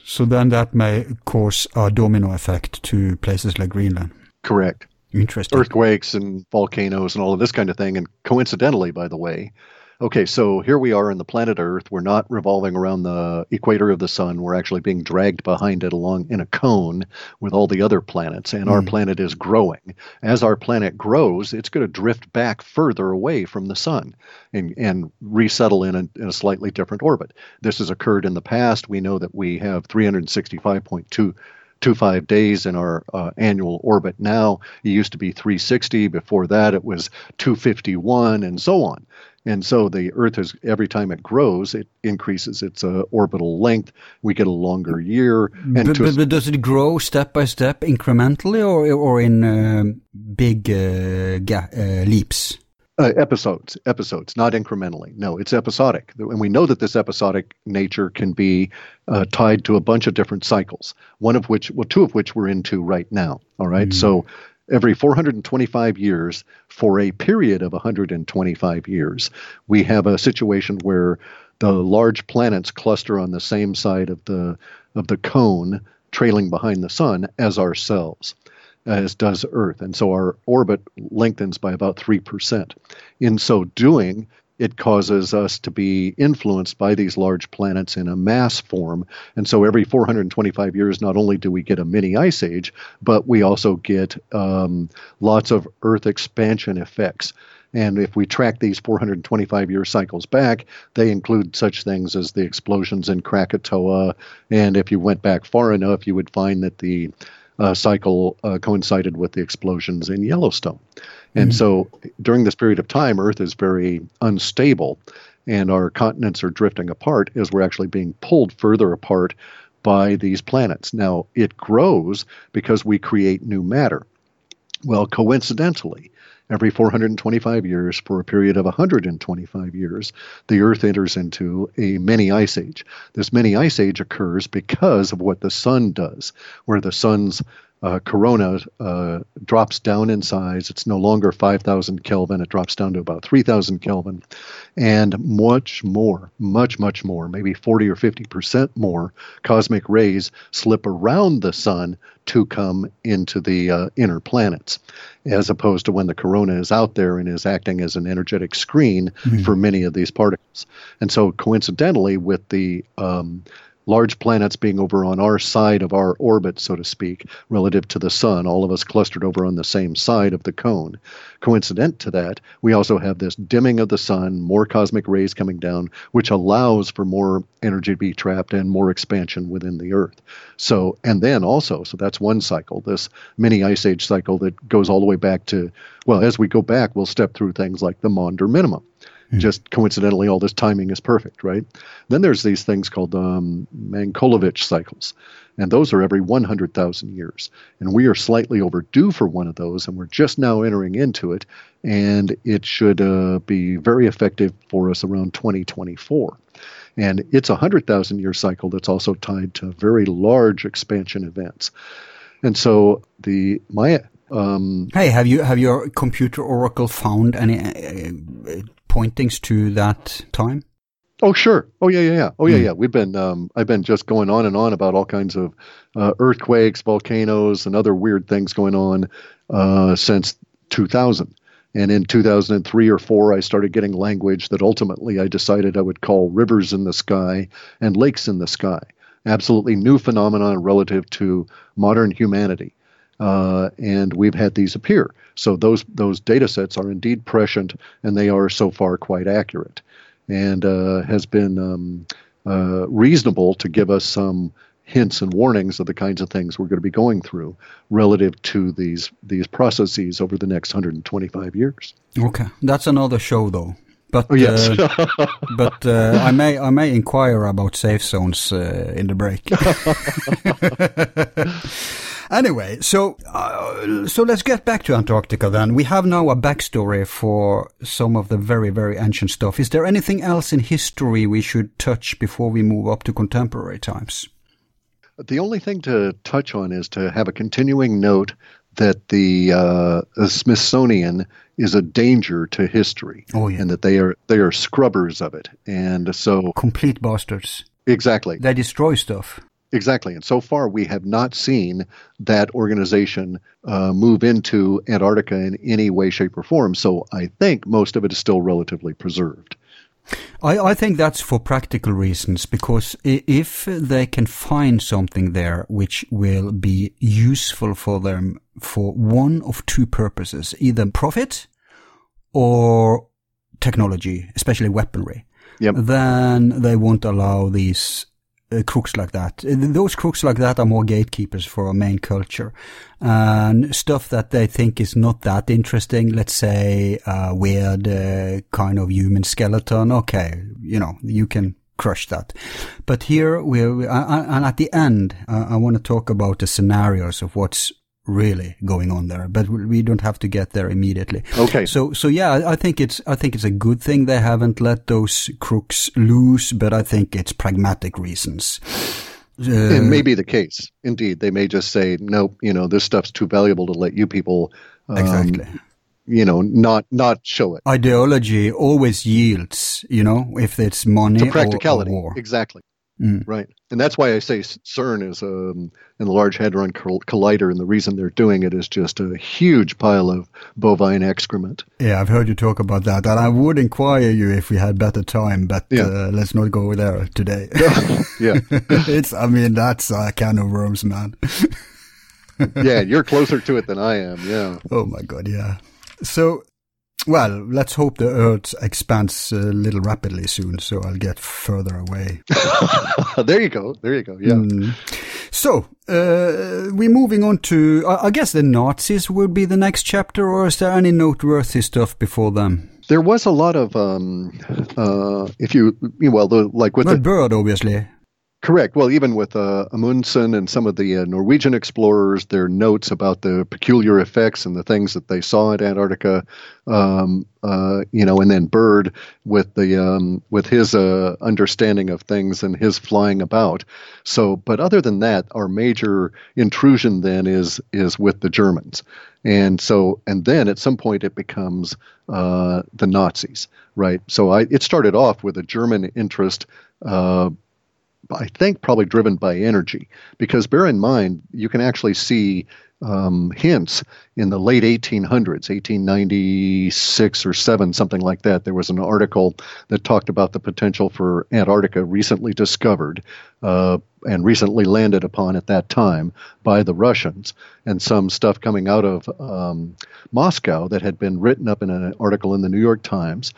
So then that may cause a domino effect to places like Greenland. Correct. Interesting. Earthquakes and volcanoes and all of this kind of thing. And coincidentally, by the way, okay, so here we are on the planet Earth. We're not revolving around the equator of the sun. We're actually being dragged behind it along in a cone with all the other planets, and our planet is growing. As our planet grows, it's going to drift back further away from the sun and resettle in a slightly different orbit. This has occurred in the past. We know that we have 365.25 days in our annual orbit now. It used to be 360. Before that, it was 251, and so on. And so the Earth is, every time it grows, it increases its orbital length. We get a longer year. And but does it grow step by step, incrementally, or in big leaps? Episodes, not incrementally. No, it's episodic. And we know that this episodic nature can be tied to a bunch of different cycles, two of which we're into right now. All right. So every 425 years, for a period of 125 years, we have a situation where the large planets cluster on the same side of the cone, trailing behind the sun as ourselves, as does Earth. And so our orbit lengthens by about 3%. In so doing, it causes us to be influenced by these large planets in a mass form. And so every 425 years, not only do we get a mini ice age, but we also get lots of Earth expansion effects. And if we track these 425-year cycles back, they include such things as the explosions in Krakatoa. And if you went back far enough, you would find that the cycle coincided with the explosions in Yellowstone. And so during this period of time, Earth is very unstable, and our continents are drifting apart as we're actually being pulled further apart by these planets. Now, it grows because we create new matter. Well, coincidentally, every 425 years, for a period of 125 years, the Earth enters into a mini ice age. This mini ice age occurs because of what the sun does, where the sun's corona drops down in size. It's no longer 5,000 Kelvin. It drops down to about 3,000 Kelvin, and much more, maybe 40 or 50% more cosmic rays slip around the sun to come into the inner planets, as opposed to when the corona is out there and is acting as an energetic screen for many of these particles. And so coincidentally with the large planets being over on our side of our orbit, so to speak, relative to the sun, all of us clustered over on the same side of the cone. Coincident to that, we also have this dimming of the sun, more cosmic rays coming down, which allows for more energy to be trapped and more expansion within the Earth. So, and then also, so that's one cycle, this mini ice age cycle that goes all the way back to, well, as we go back, we'll step through things like the Maunder minimum. Just coincidentally, all this timing is perfect, right? Then there's these things called Mankolovich cycles, and those are every 100,000 years. And we are slightly overdue for one of those, and we're just now entering into it, and it should be very effective for us around 2024. And it's a 100,000-year cycle that's also tied to very large expansion events. And so the Maya... hey, have your computer oracle found any pointings to that time? Oh, sure. Oh, yeah. We've been, I've been just going on and on about all kinds of earthquakes, volcanoes, and other weird things going on since 2000. And in 2003 or 4, I started getting language that ultimately I decided I would call rivers in the sky and lakes in the sky. Absolutely new phenomenon relative to modern humanity. And we've had these appear. So those data sets are indeed prescient, and they are so far quite accurate, and has been reasonable to give us some hints and warnings of the kinds of things we're going to be going through relative to these processes over the next 125 years. Okay, that's another show, though. But but I may inquire about safe zones in the break. Anyway, so let's get back to Antarctica then. We have now a backstory for some of the very, very ancient stuff. Is there anything else in history we should touch before we move up to contemporary times? The only thing to touch on is to have a continuing note that the Smithsonian is a danger to history. Oh, yeah. And that they are scrubbers of it. And so... Complete bastards. Exactly. They destroy stuff. Exactly. And so far, we have not seen that organization move into Antarctica in any way, shape, or form. So I think most of it is still relatively preserved. I think that's for practical reasons, because if they can find something there which will be useful for them for one of two purposes, either profit or technology, especially weaponry, then they won't allow these crooks like that. Those crooks like that are more gatekeepers for our main culture. And stuff that they think is not that interesting, let's say a weird kind of human skeleton, okay, you know, you can crush that. But here, and at the end, I want to talk about the scenarios of what's really going on there, but we don't have to get there immediately. Okay. So yeah, I think it's a good thing they haven't let those crooks loose, but I think it's pragmatic reasons. It may be the case. Indeed, they may just say, nope, you know, this stuff's too valuable to let you people, exactly, you know, not show it. Ideology always yields, you know, if it's money or practicality. Exactly. Right. And that's why I say CERN is in the Large Hadron Collider, and the reason they're doing it is just a huge pile of bovine excrement. Yeah, I've heard you talk about that, and I would inquire you if we had better time, but let's not go there today. Yeah. It's, I mean, that's a can of worms, man. Yeah, you're closer to it than I am, yeah. Oh, my God, yeah. So, well, let's hope the Earth expands a little rapidly soon, so I'll get further away. There you go, yeah. So, we're moving on to, I guess the Nazis would be the next chapter, or is there any noteworthy stuff before them? There was a lot of, Byrd, obviously. Correct. Well, even with Amundsen and some of the Norwegian explorers, their notes about the peculiar effects and the things that they saw at Antarctica, and then Byrd with the with his understanding of things and his flying about. So, but other than that, our major intrusion then is with the Germans. And so, and then at some point it becomes the Nazis, right? So it started off with a German interest, I think probably driven by energy, because bear in mind, you can actually see hints in the late 1800s, 1896 or 7, something like that. There was an article that talked about the potential for Antarctica recently discovered and recently landed upon at that time by the Russians, and some stuff coming out of Moscow that had been written up in an article in the New York Times,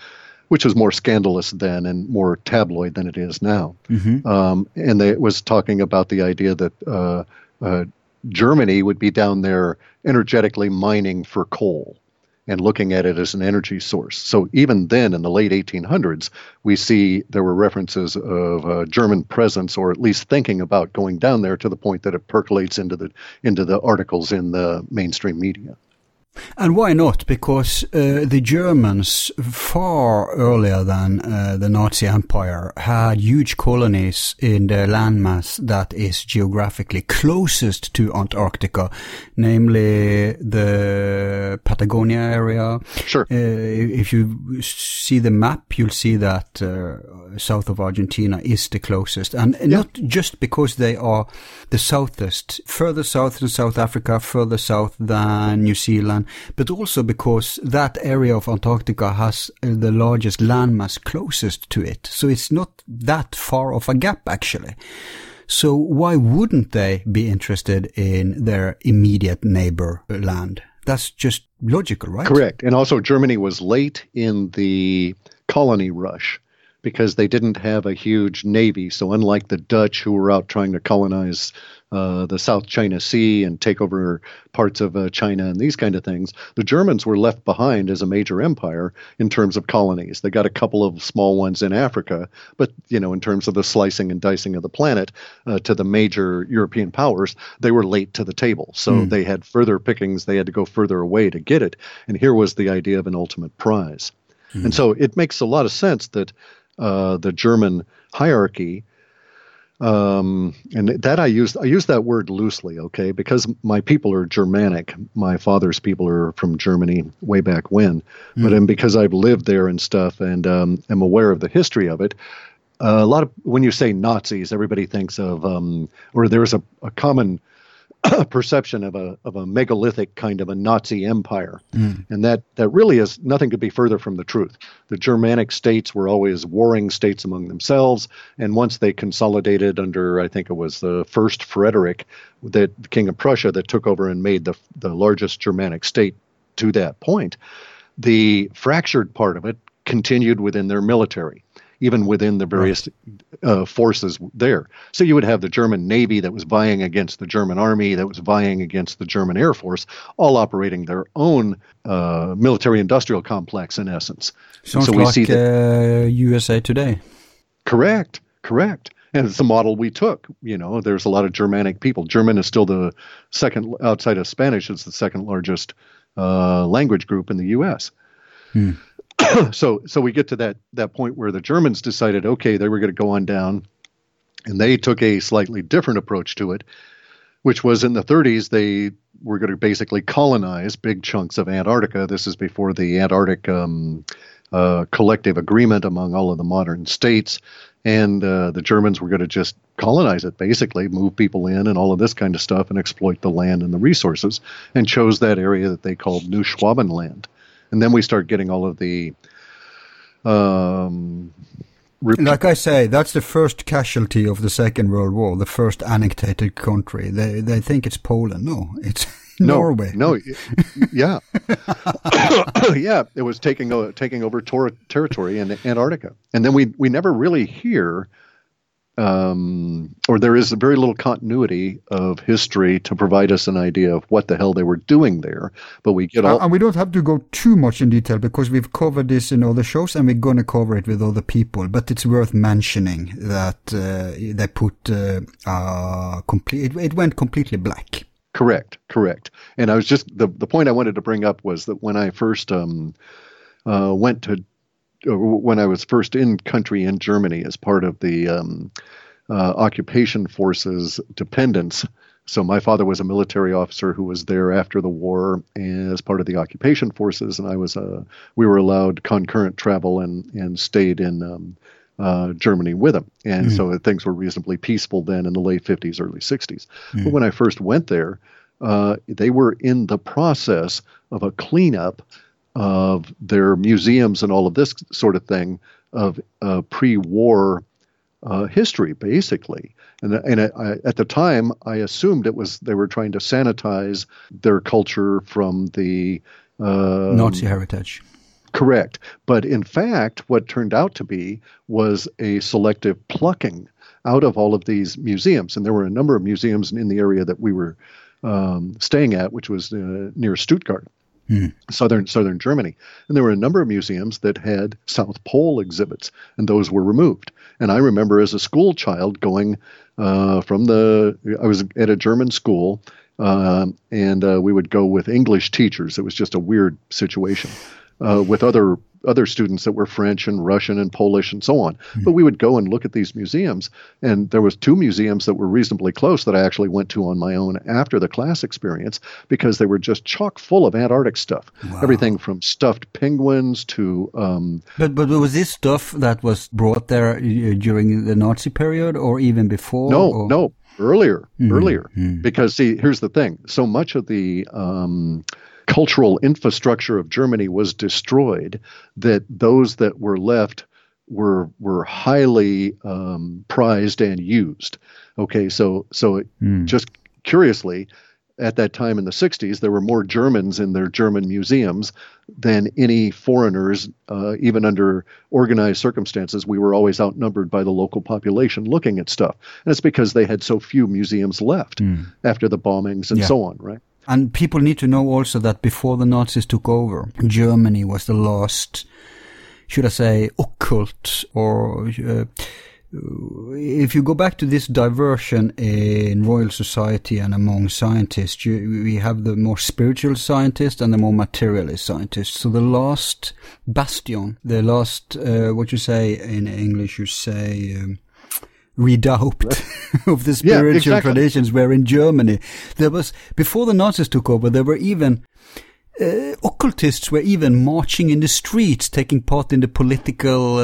which was more scandalous then and more tabloid than it is now. Mm-hmm. And it was talking about the idea that Germany would be down there energetically mining for coal and looking at it as an energy source. So even then, in the late 1800s, we see there were references of German presence, or at least thinking about going down there, to the point that it percolates into the articles in the mainstream media. And why not? Because the Germans, far earlier than the Nazi Empire, had huge colonies in the landmass that is geographically closest to Antarctica, namely the Patagonia area. Sure. If you see the map, you'll see that south of Argentina is the closest. And not just because they are the southest, further south than South Africa, further south than New Zealand, but also because that area of Antarctica has the largest landmass closest to it. So it's not that far of a gap, actually. So why wouldn't they be interested in their immediate neighbor land? That's just logical, right? Correct. And also Germany was late in the colony rush, because they didn't have a huge navy. So unlike the Dutch, who were out trying to colonize the South China Sea and take over parts of China and these kind of things, the Germans were left behind as a major empire in terms of colonies. They got a couple of small ones in Africa, but in terms of the slicing and dicing of the planet to the major European powers, they were late to the table. So they had further pickings. They had to go further away to get it. And here was the idea of an ultimate prize. Mm. And so it makes a lot of sense that the German hierarchy, and that I use that word loosely, okay, because my people are Germanic. My father's people are from Germany way back when, but because I've lived there and stuff, and am aware of the history of it. A lot of, when you say Nazis, everybody thinks of, or there's a common perception of a megalithic kind of a Nazi empire. And that really is nothing could be further from the truth. The Germanic states were always warring states among themselves, and once they consolidated under, I think it was the first Frederick, the King of Prussia, that took over and made the largest Germanic state to that point, the fractured part of it continued within their military, even within the various forces there. So you would have the German Navy that was vying against the German Army, that was vying against the German Air Force, all operating their own military-industrial complex, in essence. Sounds like USA today. Correct. And it's the model we took. There's a lot of Germanic people. German is still the second, outside of Spanish, it's the second largest language group in the U.S. So we get to that point where the Germans decided, okay, they were going to go on down, and they took a slightly different approach to it, which was in the 30s, they were going to basically colonize big chunks of Antarctica. This is before the Antarctic collective agreement among all of the modern states, And the Germans were going to just colonize it, basically, move people in and all of this kind of stuff and exploit the land and the resources, and chose that area that they called New Schwabenland. And then we start getting all of the... like I say, that's the first casualty of the Second World War, the first annexated country. They think it's Poland. No, it's... Norway. No, yeah. Yeah, it was taking over territory in Antarctica. And then we never really hear, or there is very little continuity of history to provide us an idea of what the hell they were doing there. But we get all... And we don't have to go too much in detail because we've covered this in other shows and we're going to cover it with other people. But it's worth mentioning that they put it went completely black. Correct. And I was just, the point I wanted to bring up was that when I first when I was first in country in Germany as part of the occupation forces dependents, so my father was a military officer who was there after the war as part of the occupation forces, and I was we were allowed concurrent travel and stayed in Germany with him. And so things were reasonably peaceful then in the late 50s, early 60s. But when I first went there, they were in the process of a cleanup of their museums and all of this sort of thing of pre-war history, basically. And I, at the time, I assumed it was they were trying to sanitize their culture from the... Nazi heritage. Correct. But in fact, what turned out to be was a selective plucking out of all of these museums. And there were a number of museums in the area that we were staying at, which was near Stuttgart, southern Germany. And there were a number of museums that had South Pole exhibits, and those were removed. And I remember as a school child going I was at a German school, and we would go with English teachers. It was just a weird situation. With other students that were French and Russian and Polish and so on. But we would go and look at these museums, and there was two museums that were reasonably close that I actually went to on my own after the class experience because they were just chock full of Antarctic stuff. Wow. Everything from stuffed penguins to... But was this stuff that was brought there during the Nazi period or even before? No, earlier. Mm. Because, see, here's the thing. So much of the... cultural infrastructure of Germany was destroyed, that those that were left were highly prized and used. Okay, so just curiously, at that time in the 60s, there were more Germans in their German museums than any foreigners, even under organized circumstances. We were always outnumbered by the local population looking at stuff. And it's because they had so few museums left after the bombings and so on, right? And people need to know also that before the Nazis took over, Germany was the last, should I say, occult or... if you go back to this diversion in Royal Society and among scientists, we have the more spiritual scientist and the more materialist scientist. So the last bastion, the last, what you say in English, you say... redoubt of the spiritual traditions were in Germany. There was, before the Nazis took over, there were even occultists were even marching in the streets, taking part in the political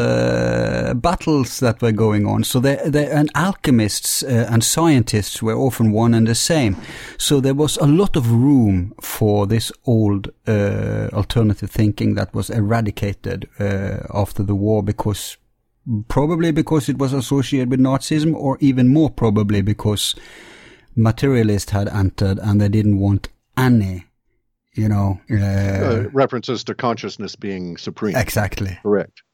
battles that were going on. So and alchemists and scientists were often one and the same. So there was a lot of room for this old alternative thinking that was eradicated after the war because it was associated with Nazism, or even more probably because materialists had entered and they didn't want any, references to consciousness being supreme. Exactly.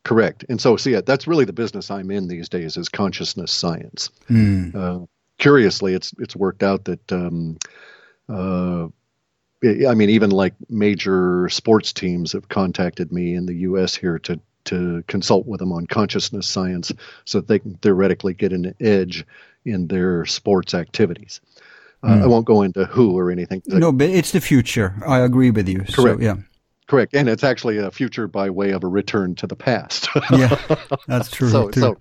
Correct. And so, see, that's really the business I'm in these days is consciousness science. Curiously, it's worked out that, I mean, even like major sports teams have contacted me in the U.S. here to consult with them on consciousness science so that they can theoretically get an edge in their sports activities. I won't go into who or anything. No, but it's the future. I agree with you. Correct. So, yeah. Correct. And it's actually a future by way of a return to the past. Yeah, that's true. So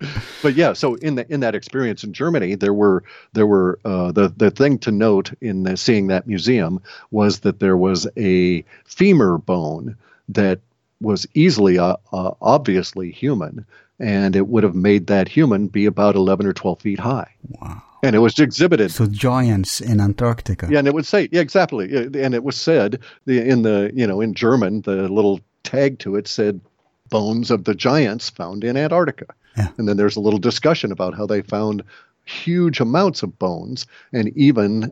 in that experience in Germany, there were the thing to note in seeing that museum was that there was a femur bone that was easily, obviously human, and it would have made that human be about 11 or 12 feet high. Wow. And it was exhibited. So giants in Antarctica. Yeah, and it would say, yeah, exactly. And it was said in the, you know, in German, the little tag to it said, bones of the giants found in Antarctica. Yeah. And then there's a little discussion about how they found huge amounts of bones and even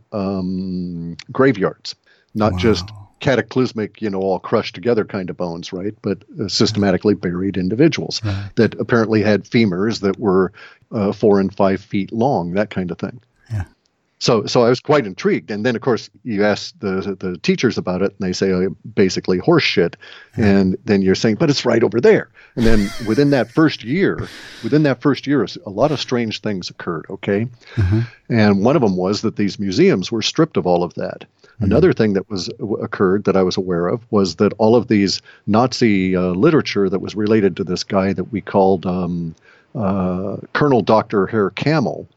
graveyards, not wow. just cataclysmic, you know, all crushed together kind of bones, right? But systematically buried individuals right. that apparently had femurs that were 4 and 5 feet long, that kind of thing. Yeah. So I was quite intrigued. And then, of course, you ask the teachers about it, and they say, oh, basically horse shit. Yeah. And then you're saying, but it's right over there. And then within that first year, a lot of strange things occurred, okay? Mm-hmm. And one of them was that these museums were stripped of all of that. Mm-hmm. Another thing that occurred that I was aware of was that all of these Nazi literature that was related to this guy that we called Colonel Dr. Herr Kamel.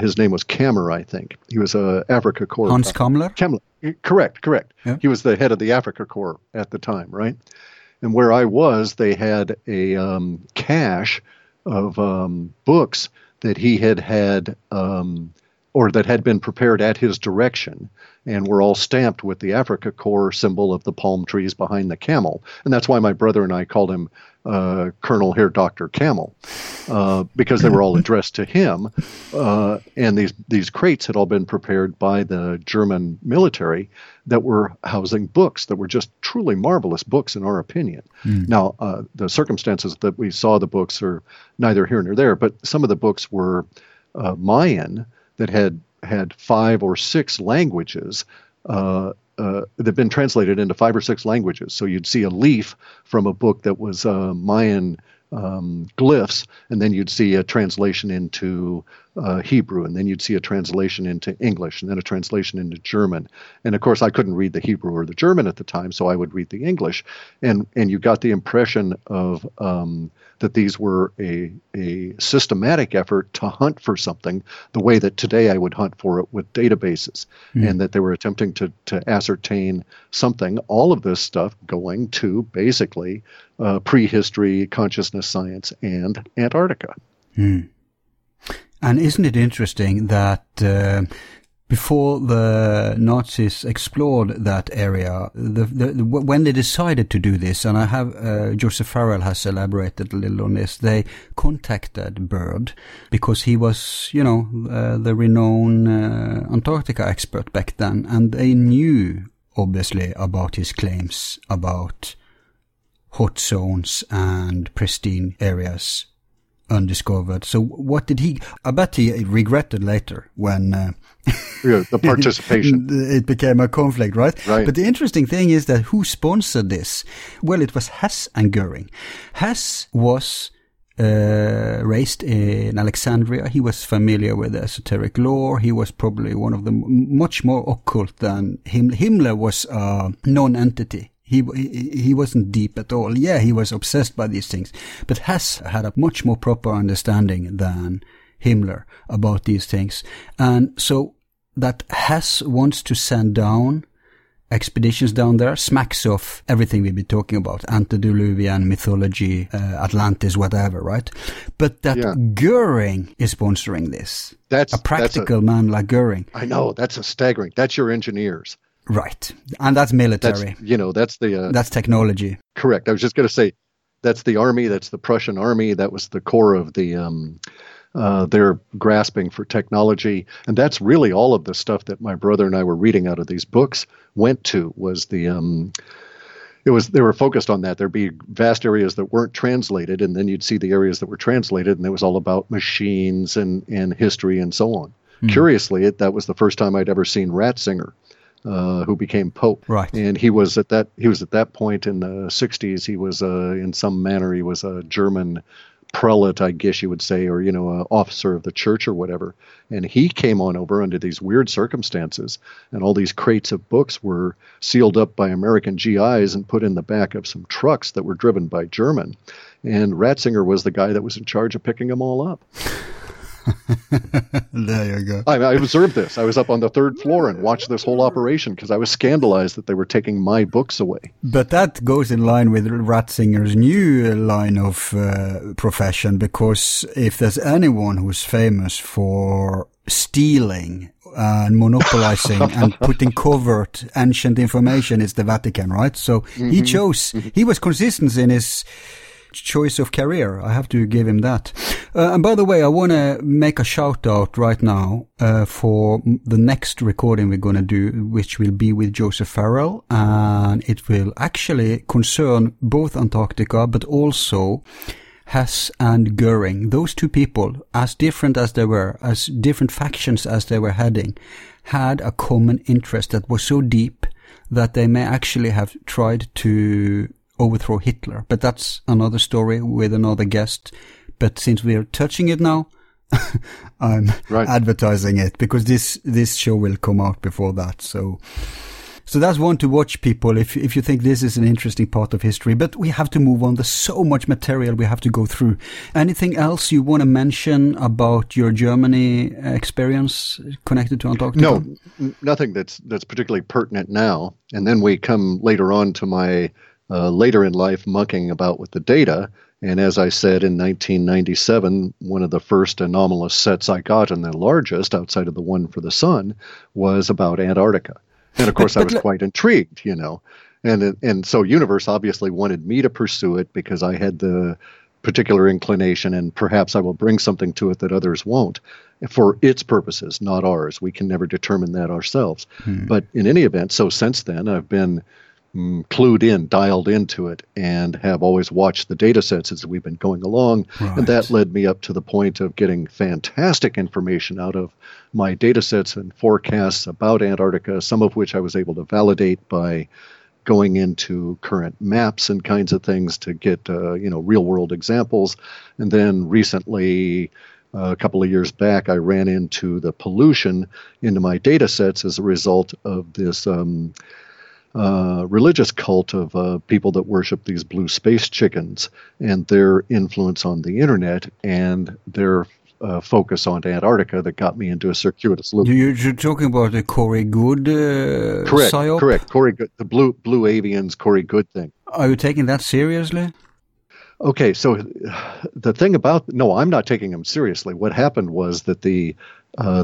His name was Kammer, I think. He was an Africa Corps. Hans Kammler? Kammler. Correct. Yeah. He was the head of the Africa Corps at the time, right? And where I was, they had a cache of books that he had or that had been prepared at his direction and were all stamped with the Africa Corps symbol of the palm trees behind the camel. And that's why my brother and I called him Colonel Herr Dr. Camel, because they were all addressed to him. And these crates had all been prepared by the German military that were housing books that were just truly marvelous books in our opinion. Mm. Now, the circumstances that we saw the books are neither here nor there, but some of the books were Mayan, that had 5 or 6 languages that had been translated into 5 or 6 languages. So you'd see a leaf from a book that was Mayan glyphs, and then you'd see a translation into Hebrew, and then you'd see a translation into English, and then a translation into German. And of course, I couldn't read the Hebrew or the German at the time, so I would read the English. And you got the impression of that these were a systematic effort to hunt for something, the way that today I would hunt for it with databases, and that they were attempting to ascertain something. All of this stuff going to basically prehistory, consciousness, science, and Antarctica. Mm. And isn't it interesting that before the Nazis explored that area, when they decided to do this, and I have Joseph Farrell has elaborated a little on this, they contacted Byrd because he was, you know, the renowned Antarctica expert back then, and they knew obviously about his claims about hot zones and pristine areas. Undiscovered. So what did he? I bet he regretted later when the participation. It became a conflict, right? Right. But the interesting thing is that who sponsored this? Well, it was Hess and Göring. Hess was raised in Alexandria. He was familiar with the esoteric lore. He was probably one of the much more occult than Himmler was a non-entity. He wasn't deep at all. Yeah, he was obsessed by these things. But Hess had a much more proper understanding than Himmler about these things. And so that Hess wants to send down expeditions down there smacks of everything we've been talking about, antediluvian mythology, Atlantis, whatever, right? But that Göring is sponsoring this. That's a practical man like Göring. I know, that's a staggering. That's your engineers. Right. And that's military. That's, you know, that's the... that's technology. Correct. I was just going to say, that's the army, that's the Prussian army, that was the core of the... their grasping for technology. And that's really all of the stuff that my brother and I were reading out of these books went to, was the... they were focused on that. There'd be vast areas that weren't translated, and then you'd see the areas that were translated, and it was all about machines and history and so on. Mm. Curiously, that was the first time I'd ever seen Ratzinger. Who became Pope, right? And he was at that point in the 60s. He was in some manner he was a German prelate, I guess you would say, or you know, an officer of the church or whatever. And he came on over under these weird circumstances, and all these crates of books were sealed up by American GIs and put in the back of some trucks that were driven by German. And Ratzinger was the guy that was in charge of picking them all up. There you go. I observed this. I was up on the third floor and watched this whole operation because I was scandalized that they were taking my books away. But that goes in line with Ratzinger's new line of profession, because if there's anyone who's famous for stealing and monopolizing and putting covert ancient information, it's the Vatican, right? So he chose, he was consistent in his choice of career. I have to give him that. And by the way, I want to make a shout out right now for the next recording we're going to do, which will be with Joseph Farrell, and it will actually concern both Antarctica but also Hess and Goering. Those two people, as different as they were, as different factions as they were heading, had a common interest that was so deep that they may actually have tried to overthrow Hitler. But that's another story with another guest. But since we are touching it now, I'm advertising it, because this show will come out before that. So that's one to watch, people, if you think this is an interesting part of history. But we have to move on. There's so much material we have to go through. Anything else you want to mention about your Germany experience connected to Antarctica? No, nothing that's particularly pertinent now. And then we come later on to my later in life mucking about with the data. And as I said, in 1997, one of the first anomalous sets I got, and the largest outside of the one for the sun, was about Antarctica. And of course, I was quite intrigued, you know, and so Universe obviously wanted me to pursue it because I had the particular inclination, and perhaps I will bring something to it that others won't, for its purposes, not ours. We can never determine that ourselves. But in any event, so since then, I've been clued in, dialed into it, and have always watched the data sets as we've been going along. Right. And that led me up to the point of getting fantastic information out of my data sets and forecasts about Antarctica, some of which I was able to validate by going into current maps and kinds of things to get real world examples. And then recently, a couple of years back, I ran into the pollution into my data sets as a result of this religious cult of people that worship these blue space chickens, and their influence on the internet and their focus on Antarctica that got me into a circuitous loop. You're talking about the Corey Good psyop? Correct. Corey Good, the blue avians, Corey Good thing. Are you taking that seriously? Okay, so the thing about I'm not taking them seriously. What happened was that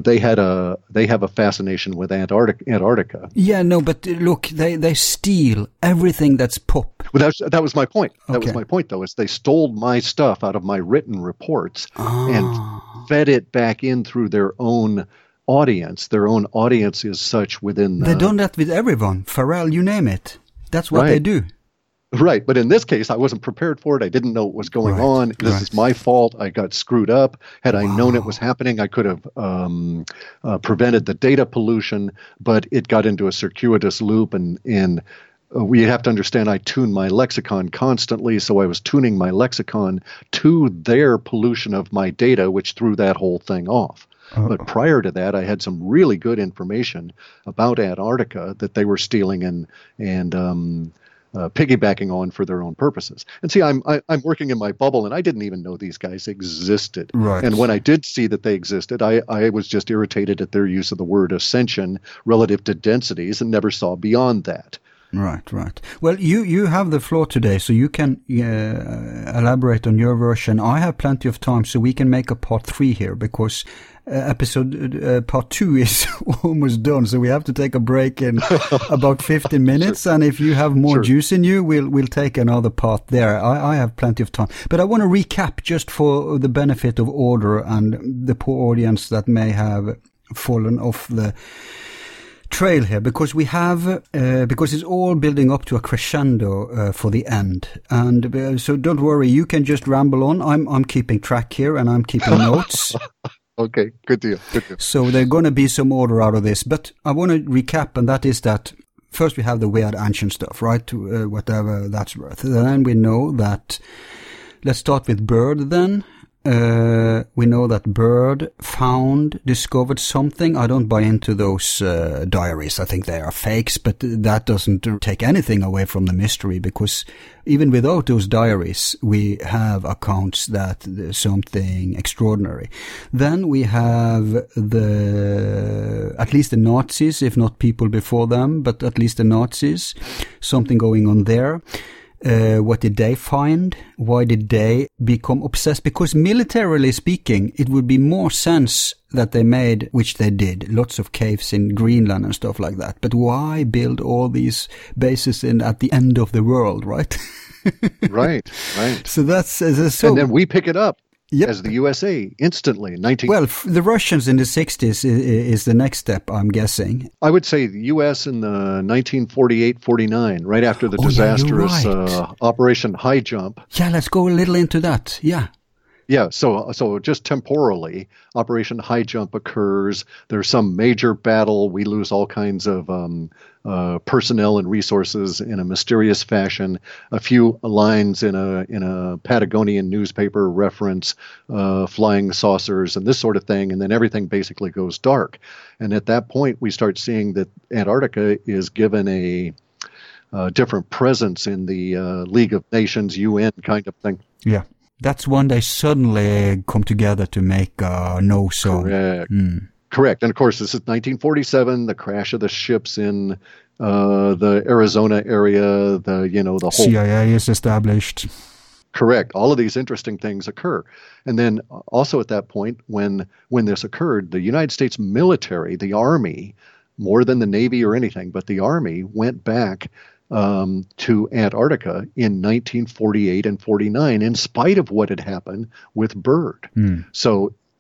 they have a fascination with Antarctica. Yeah, no, but look, they steal everything that's pop. Well, that was my point. Okay. That was my point, though, is they stole my stuff out of my written reports and fed it back in through their own audience. Their own audience is such within the... They've done that with everyone. Farrell, you name it. That's what they do. Right, but in this case, I wasn't prepared for it. I didn't know what was going on. This is my fault. I got screwed up. Had I known it was happening, I could have prevented the data pollution, but it got into a circuitous loop. And we have to understand, I tune my lexicon constantly, so I was tuning my lexicon to their pollution of my data, which threw that whole thing off. But prior to that, I had some really good information about Antarctica that they were stealing and piggybacking on for their own purposes. And see, I'm working in my bubble, and I didn't even know these guys existed. Right. And when I did see that they existed, I was just irritated at their use of the word ascension relative to densities, and never saw beyond that. Right. Well, you have the floor today, so you can elaborate on your version. I have plenty of time, so we can make a part 3 here, because part 2 is almost done, so we have to take a break in about 15 minutes. Sure. And if you have more juice in you, we'll take another part there. I have plenty of time, but I want to recap just for the benefit of order and the poor audience that may have fallen off the trail here, because we have because it's all building up to a crescendo for the end, and so don't worry, you can just ramble on. I'm keeping track here, and I'm keeping notes. Okay, good deal. So there's going to be some order out of this, but I want to recap, and that is that first we have the weird ancient stuff, right? Whatever that's worth. Then we know that. Let's start with Byrd then. We know that Byrd discovered something. I don't buy into those diaries. I think they are fakes, but that doesn't take anything away from the mystery, because even without those diaries, we have accounts that something extraordinary. Then we have at least the Nazis, if not people before them, but at least the Nazis, something going on there. What did they find? Why did they become obsessed? Because militarily speaking, it would be more sense that they made, which they did, lots of caves in Greenland and stuff like that. But why build all these bases at the end of the world, right? Right. So that's... and then we pick it up. Yep. As the USA, instantly. Well, the Russians in the 60s is the next step, I'm guessing. I would say the U.S. in the 1948-49, right after the disastrous Operation High Jump. Yeah, let's go a little into that, yeah. Yeah, so just temporally, Operation High Jump occurs. There's some major battle. We lose all kinds of personnel and resources in a mysterious fashion. A few lines in a Patagonian newspaper reference flying saucers and this sort of thing, and then everything basically goes dark. And at that point, we start seeing that Antarctica is given a different presence in the League of Nations, UN kind of thing. Yeah. That's when they suddenly come together to make no song. Correct. Mm. Correct. And of course, this is 1947, the crash of the ships in the Arizona area, the whole CIA is established. Correct. All of these interesting things occur. And then also at that point, when this occurred, the United States military, the Army, more than the Navy or anything, but the Army went back to Antarctica in 1948 and 49, in spite of what had happened with Byrd. Mm.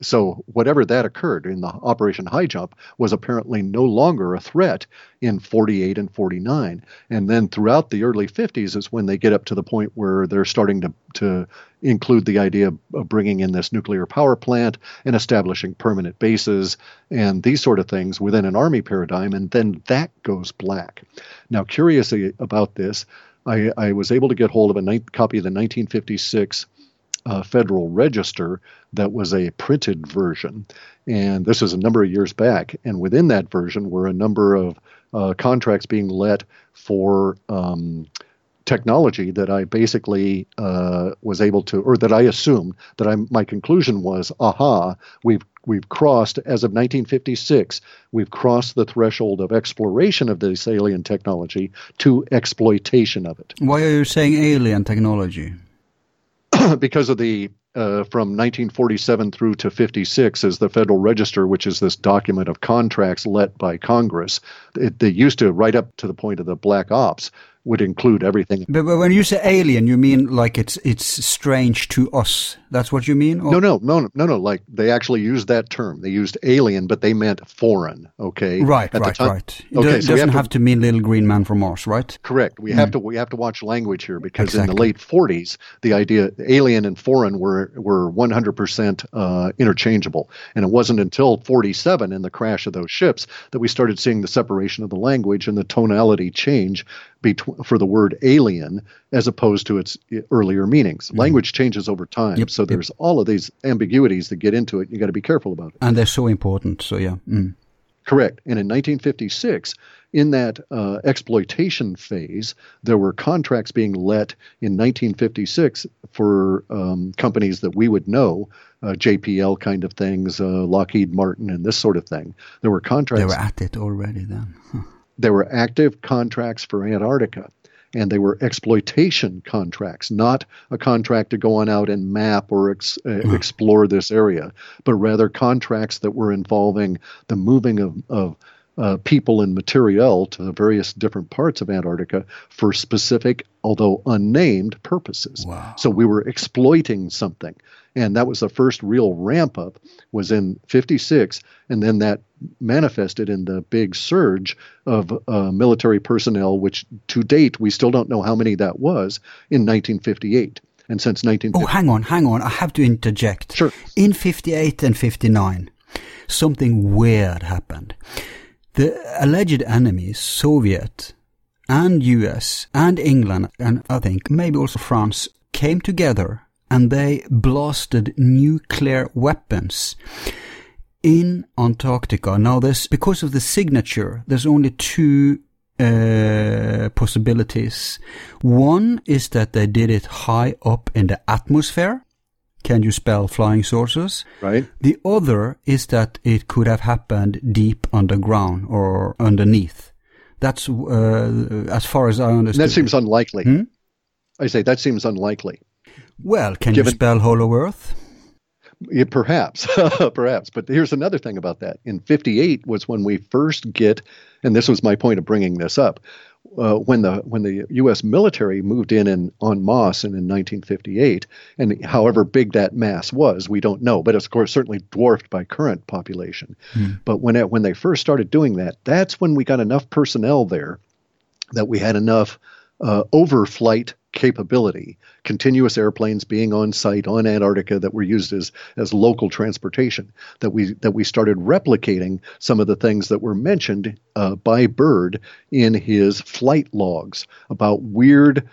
So whatever that occurred in the Operation High Jump was apparently no longer a threat in 48 and 49. And then throughout the early 50s is when they get up to the point where they're starting to include the idea of bringing in this nuclear power plant and establishing permanent bases and these sort of things within an army paradigm. And then that goes black. Now, curiously about this, I was able to get hold of a copy of the 1956 Federal Register that was a printed version. And this was a number of years back. And within that version were a number of contracts being let for technology that I basically was able to, or that I assumed, my conclusion was, we've crossed, as of 1956, we've crossed the threshold of exploration of this alien technology to exploitation of it. Why are you saying alien technology? Because of the from 1947 through to 56 is the Federal Register, which is this document of contracts let by Congress. They used to, right up to the point of the Black Ops, would include everything. But when you say alien, you mean like it's strange to us? That's what you mean? Or? No. Like they actually used that term. They used alien, but they meant foreign. Okay, right. Okay, it doesn't have to mean little green man from Mars, right? Correct. We have to watch language here, because in the late 40s, the idea alien and foreign were 100% interchangeable, and it wasn't until 47 in the crash of those ships that we started seeing the separation of the language and the tonality change for the word alien as opposed to its earlier meanings. Mm. Language changes over time, so there's all of these ambiguities that get into it. You got to be careful about it. And they're so important, so yeah. Mm. Correct. And in 1956, in that exploitation phase, there were contracts being let in 1956 for companies that we would know, JPL kind of things, Lockheed Martin and this sort of thing. There were contracts. They were at it already then. Huh. There were active contracts for Antarctica, and they were exploitation contracts, not a contract to go on out and map or explore this area, but rather contracts that were involving the moving of people and materiel to the various different parts of Antarctica for specific, although unnamed, purposes. Wow. So we were exploiting something. And that was the first real ramp up, was in 56, and then that manifested in the big surge of military personnel, which to date we still don't know how many that was, in 1958. And since hang on, I have to interject. Sure. In 58 and 59, something weird happened. The alleged enemies, Soviet and US and England, and I think maybe also France, came together and they blasted nuclear weapons in Antarctica. Now, this, because of the signature, there's only two possibilities. One is that they did it high up in the atmosphere. Can you spell flying saucers? Right. The other is that it could have happened deep underground or underneath. That's, as far as I understand. That seems unlikely. Hmm? I say that seems unlikely. Well, can you spell Hollow Earth? Yeah, perhaps, perhaps. But here's another thing about that. In 58 was when we first get, and this was my point of bringing this up, when the U.S. military moved in en masse in 1958, and however big that mass was, we don't know. But it's, of course, certainly dwarfed by current population. Mm. But when they first started doing that, that's when we got enough personnel there that we had enough overflight capability, continuous airplanes being on site on Antarctica that were used as local transportation, that we started replicating some of the things that were mentioned by Byrd in his flight logs about weird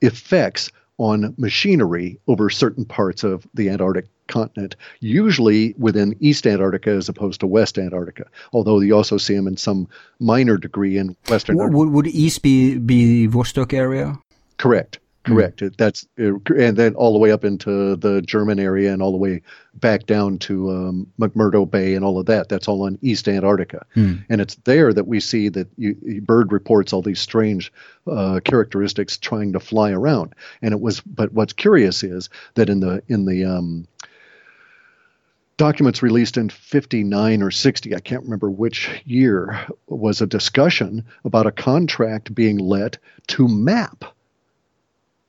effects on machinery over certain parts of the Antarctic continent, usually within East Antarctica as opposed to West Antarctica, although you also see them in some minor degree in Western Antarctica. Would East be Vostok area? Correct. Correct. Mm-hmm. That's, and then all the way up into the German area and all the way back down to McMurdo Bay and all of that. That's all on East Antarctica. Mm. And it's there that we see that Byrd reports all these strange characteristics trying to fly around. And it was, but what's curious is that in the documents released in 59 or 60, I can't remember which year, was a discussion about a contract being let to map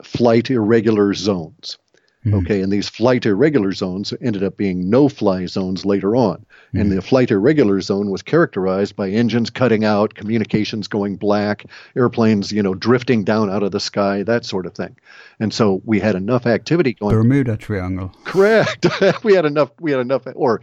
flight irregular zones. Mm-hmm. Okay, and these flight irregular zones ended up being no-fly zones later on. Mm-hmm. And the flight irregular zone was characterized by engines cutting out, communications going black, airplanes, drifting down out of the sky, that sort of thing. And so we had enough activity going. Bermuda Triangle. Correct. We had enough, or,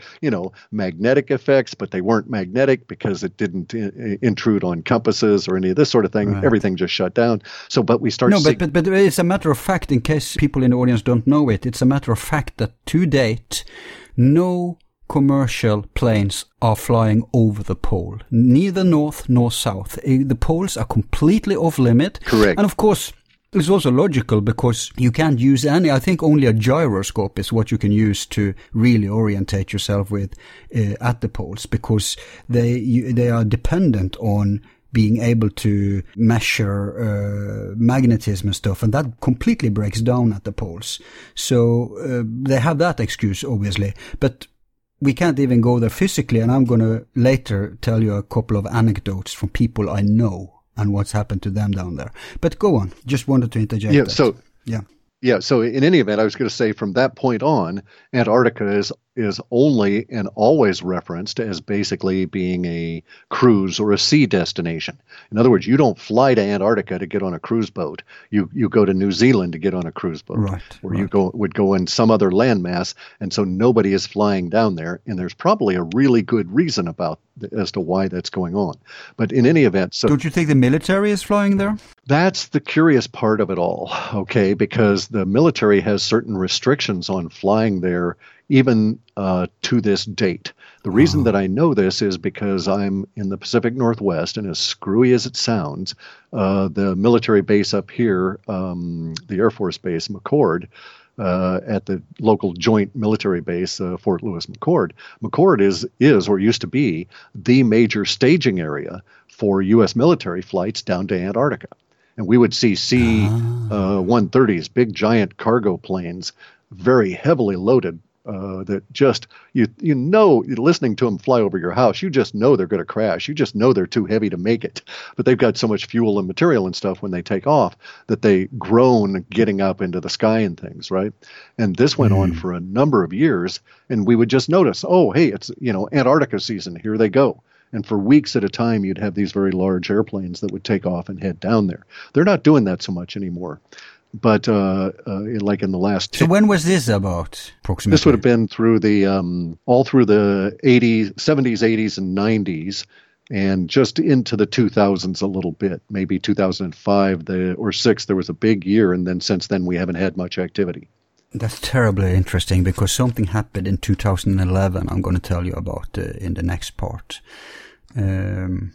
magnetic effects, but they weren't magnetic because it didn't intrude on compasses or any of this sort of thing. Right. Everything just shut down. So, but we started. No, but it's a matter of fact, in case people in the audience don't know, it's a matter of fact that to date, no commercial planes are flying over the pole, neither north nor south. The poles are completely off limit. Correct. And of course, it's also logical because you can't use any, I think only a gyroscope is what you can use to really orientate yourself with at the poles, because they are dependent on being able to measure magnetism and stuff, and that completely breaks down at the poles. So they have that excuse, obviously, but we can't even go there physically, and I'm going to later tell you a couple of anecdotes from people I know and what's happened to them down there. But go on, just wanted to interject. Yeah, that. So in any event, I was going to say from that point on, Antarctica is only and always referenced as basically being a cruise or a sea destination. In other words, you don't fly to Antarctica to get on a cruise boat. You go to New Zealand to get on a cruise boat. Right, or right. you would go in some other landmass, and so nobody is flying down there, and there's probably a really good reason as to why that's going on. But in any event, so don't you think the military is flying there? That's the curious part of it all, okay, because the military has certain restrictions on flying there even to this date. The reason that I know this is because I'm in the Pacific Northwest, and as screwy as it sounds, the military base up here, the Air Force Base McCord, at the local joint military base, Fort Lewis McCord. McCord is or used to be the major staging area for U.S. military flights down to Antarctica. And we would see C-130s, big giant cargo planes, very heavily loaded, that just, listening to them fly over your house, you just know they're going to crash. You just know they're too heavy to make it. But they've got so much fuel and material and stuff when they take off that they groan getting up into the sky and things, right? And this went on for a number of years, and we would just notice, oh, hey, it's, Antarctica season. Here they go. And for weeks at a time, you'd have these very large airplanes that would take off and head down there. They're not doing that so much anymore. But like in the last... So when was this about, approximately? This would have been through the, all through the 80s, 70s, 80s, and 90s, and just into the 2000s a little bit. Maybe 2005 or 6, there was a big year, and then since then we haven't had much activity. That's terribly interesting, because something happened in 2011 I'm going to tell you about in the next part. So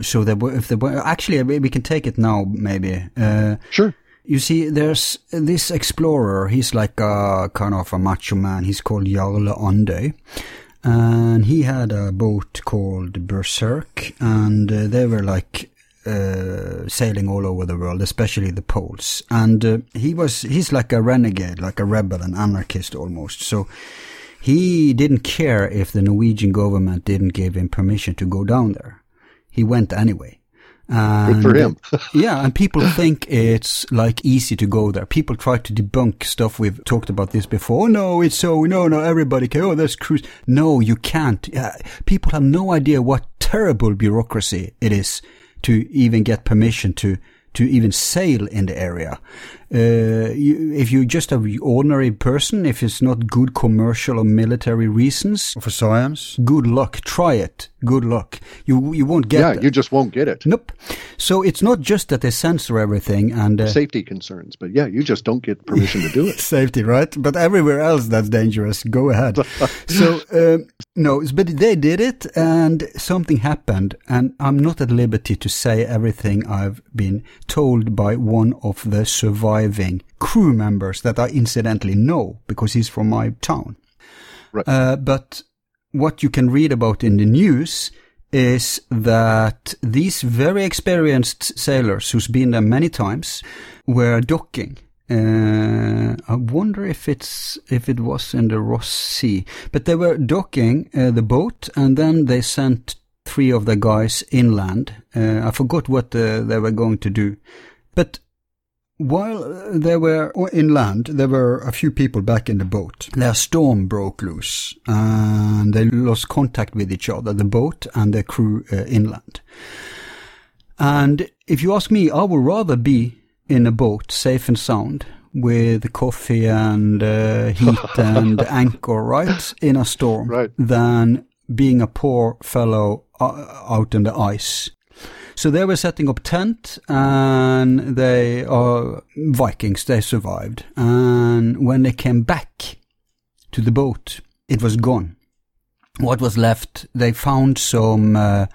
there were, if there were, actually we can take it now maybe. Sure. You see, there's this explorer, he's like a kind of a macho man, he's called Jarl Andøy. And he had a boat called Berserk, and they were like sailing all over the world, especially the poles. And he's like a renegade, like a rebel, an anarchist almost. So he didn't care if the Norwegian government didn't give him permission to go down there. He went anyway. And, good for him. Yeah, and people think it's like easy to go there. People try to debunk stuff. We've talked about this before. Everybody can. Oh, that's cruise. No, you can't. People have no idea what terrible bureaucracy it is to even get permission to even sail in the area. If you're just an ordinary person, if it's not good commercial or military reasons or for science, good luck. Try it. Good luck. You won't get it. Yeah, you just won't get it. Nope. So it's not just that they censor everything and safety concerns, but yeah, you just don't get permission to do it. Safety, right? But everywhere else that's dangerous. Go ahead. But they did it, and something happened, and I'm not at liberty to say everything I've been told by one of the surviving crew members that I incidentally know because he's from my town. Right. But what you can read about in the news is that these very experienced sailors who's been there many times were docking. I wonder if it was in the Ross Sea, but they were docking the boat, and then they sent three of the guys inland. I forgot what they were going to do, but while they were inland, there were a few people back in the boat. Their storm broke loose, and they lost contact with each other, the boat and the crew inland. And if you ask me, I would rather be in a boat, safe and sound, with coffee and heat and anchor, right, in a storm, right, than being a poor fellow out in the ice. So they were setting up tent, and they are Vikings, they survived. And when they came back to the boat, it was gone. What was left, they found some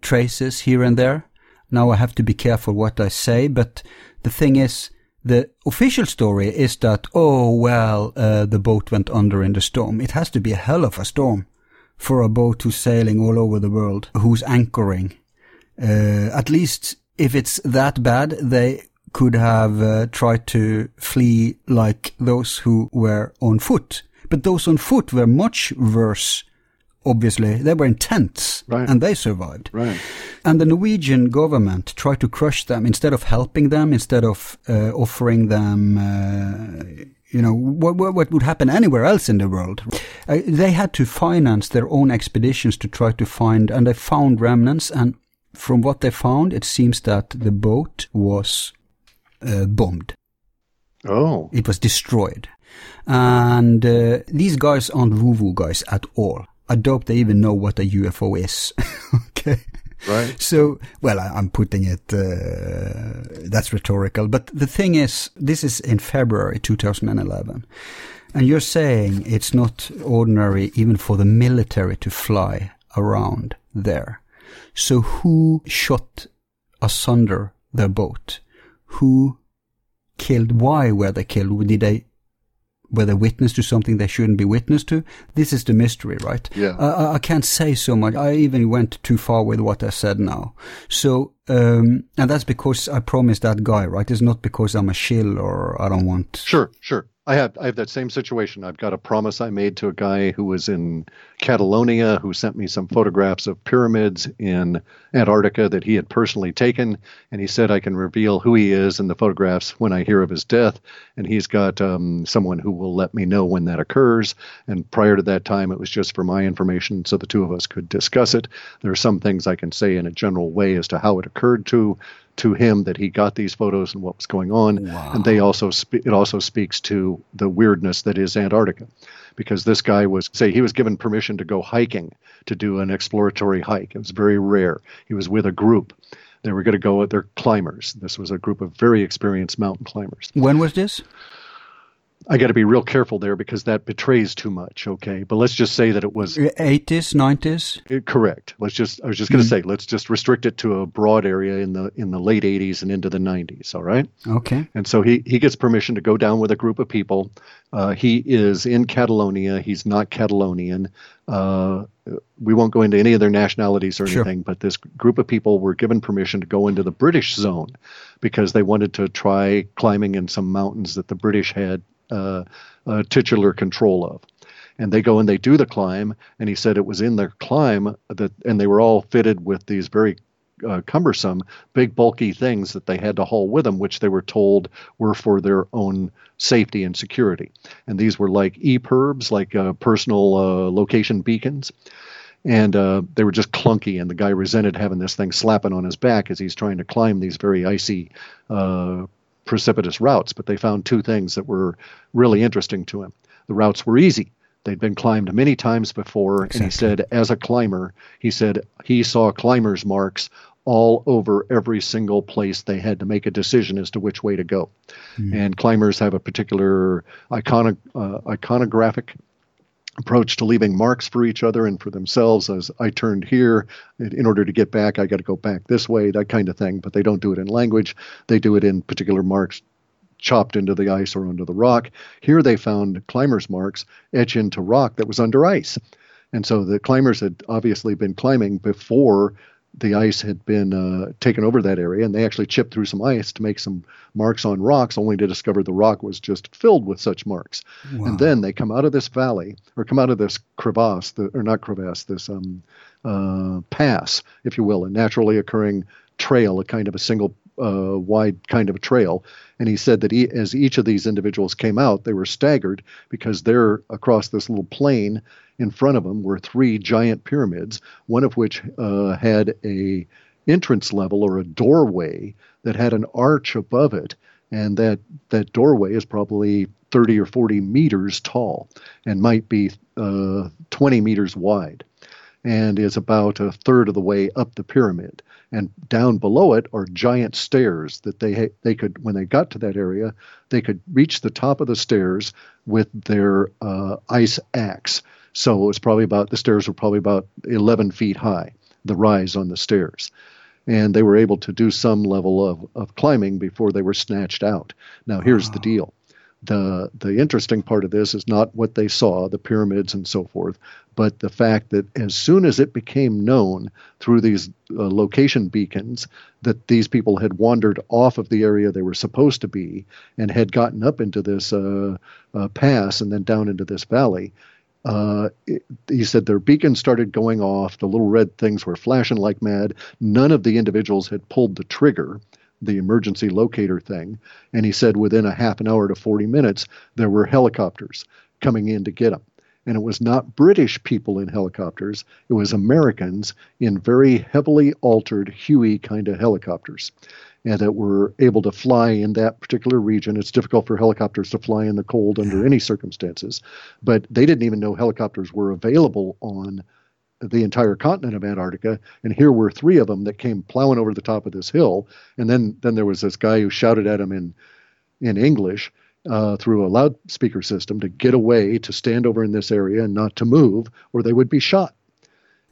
traces here and there. Now I have to be careful what I say, but the thing is, the official story is that, the boat went under in the storm. It has to be a hell of a storm for a boat who's sailing all over the world, who's anchoring. At least if it's that bad, they could have tried to flee like those who were on foot. But those on foot were much worse, obviously. They were in tents, right, and they survived. Right. And the Norwegian government tried to crush them instead of helping them, instead of offering them... what would happen anywhere else in the world. They had to finance their own expeditions to try to find, and they found remnants, and from what they found, it seems that the boat was bombed. Oh. It was destroyed. And these guys aren't woo-woo guys at all. I doubt they even know what a UFO is. Okay. Right. So, I'm putting it, that's rhetorical. But the thing is, this is in February 2011. And you're saying it's not ordinary even for the military to fly around there. So who shot asunder their boat? Who killed? Why were they killed? Were they witness to something they shouldn't be witness to? This is the mystery, right? Yeah. I can't say so much. I even went too far with what I said now. So, and that's because I promised that guy, right? It's not because I'm a shill or I don't want... Sure. I have that same situation. I've got a promise I made to a guy who was in Catalonia who sent me some photographs of pyramids in Antarctica that he had personally taken, and he said I can reveal who he is in the photographs when I hear of his death, and he's got someone who will let me know when that occurs, and prior to that time it was just for my information so the two of us could discuss it. There are some things I can say in a general way as to how it occurred to him that he got these photos and what was going on. Wow. And they also it also speaks to the weirdness that is Antarctica, because this guy was given permission to go hiking, to do an exploratory hike. It was very rare. He was with a group. They were going to go, they're climbers. This was a group of very experienced mountain climbers. When was this? I got to be real careful there because that betrays too much, okay? But let's just say that it was 80s, 90s? Correct. Let's just restrict it to a broad area in the late 80s and into the 90s, all right? Okay. And so he gets permission to go down with a group of people. He is in Catalonia. He's not Catalonian. We won't go into any of their nationalities or anything, but this group of people were given permission to go into the British zone because they wanted to try climbing in some mountains that the British had titular control of. And they go and they do the climb, and he said it was in their climb and they were all fitted with these very cumbersome, big, bulky things that they had to haul with them, which they were told were for their own safety and security. And these were like EPIRBs, like personal location beacons. And they were just clunky, and the guy resented having this thing slapping on his back as he's trying to climb these very icy precipitous routes. But they found two things that were really interesting to him. The routes were easy. They'd been climbed many times before, exactly. And he said, as a climber, he said he saw climbers' marks all over every single place they had to make a decision as to which way to go. Mm. And climbers have a particular iconographic approach to leaving marks for each other and for themselves, as I turned here, in order to get back, I got to go back this way, that kind of thing. But they don't do it in language. They do it in particular marks chopped into the ice or onto the rock. Here they found climbers' marks etched into rock that was under ice. And so the climbers had obviously been climbing before the ice had been taken over that area, and they actually chipped through some ice to make some marks on rocks, only to discover the rock was just filled with such marks. Wow. And then they come out of this valley, or come out of this crevasse, pass, if you will, a naturally occurring trail, a kind of a single wide kind of a trail. And he said that as each of these individuals came out, they were staggered because there across this little plain in front of them were three giant pyramids, one of which had a entrance level or a doorway that had an arch above it. And that doorway is probably 30 or 40 meters tall and might be 20 meters wide, and is about a third of the way up the pyramid. And down below it are giant stairs that they could, when they got to that area, they could reach the top of the stairs with their ice axe. So it was probably the stairs were probably about 11 feet high, the rise on the stairs. And they were able to do some level of climbing before they were snatched out. Now, here's the deal. The interesting part of this is not what they saw, the pyramids and so forth, but the fact that as soon as it became known through these location beacons that these people had wandered off of the area they were supposed to be and had gotten up into this pass and then down into this valley, he said their beacons started going off. The little red things were flashing like mad. None of the individuals had pulled the trigger, the emergency locator thing. And he said within a half an hour to 40 minutes, there were helicopters coming in to get them. And it was not British people in helicopters. It was Americans in very heavily altered Huey kind of helicopters, and that were able to fly in that particular region. It's difficult for helicopters to fly in the cold under any circumstances, but they didn't even know helicopters were available on the entire continent of Antarctica, and here were three of them that came plowing over the top of this hill. And then there was this guy who shouted at him in English through a loudspeaker system to get away, to stand over in this area and not to move, or they would be shot.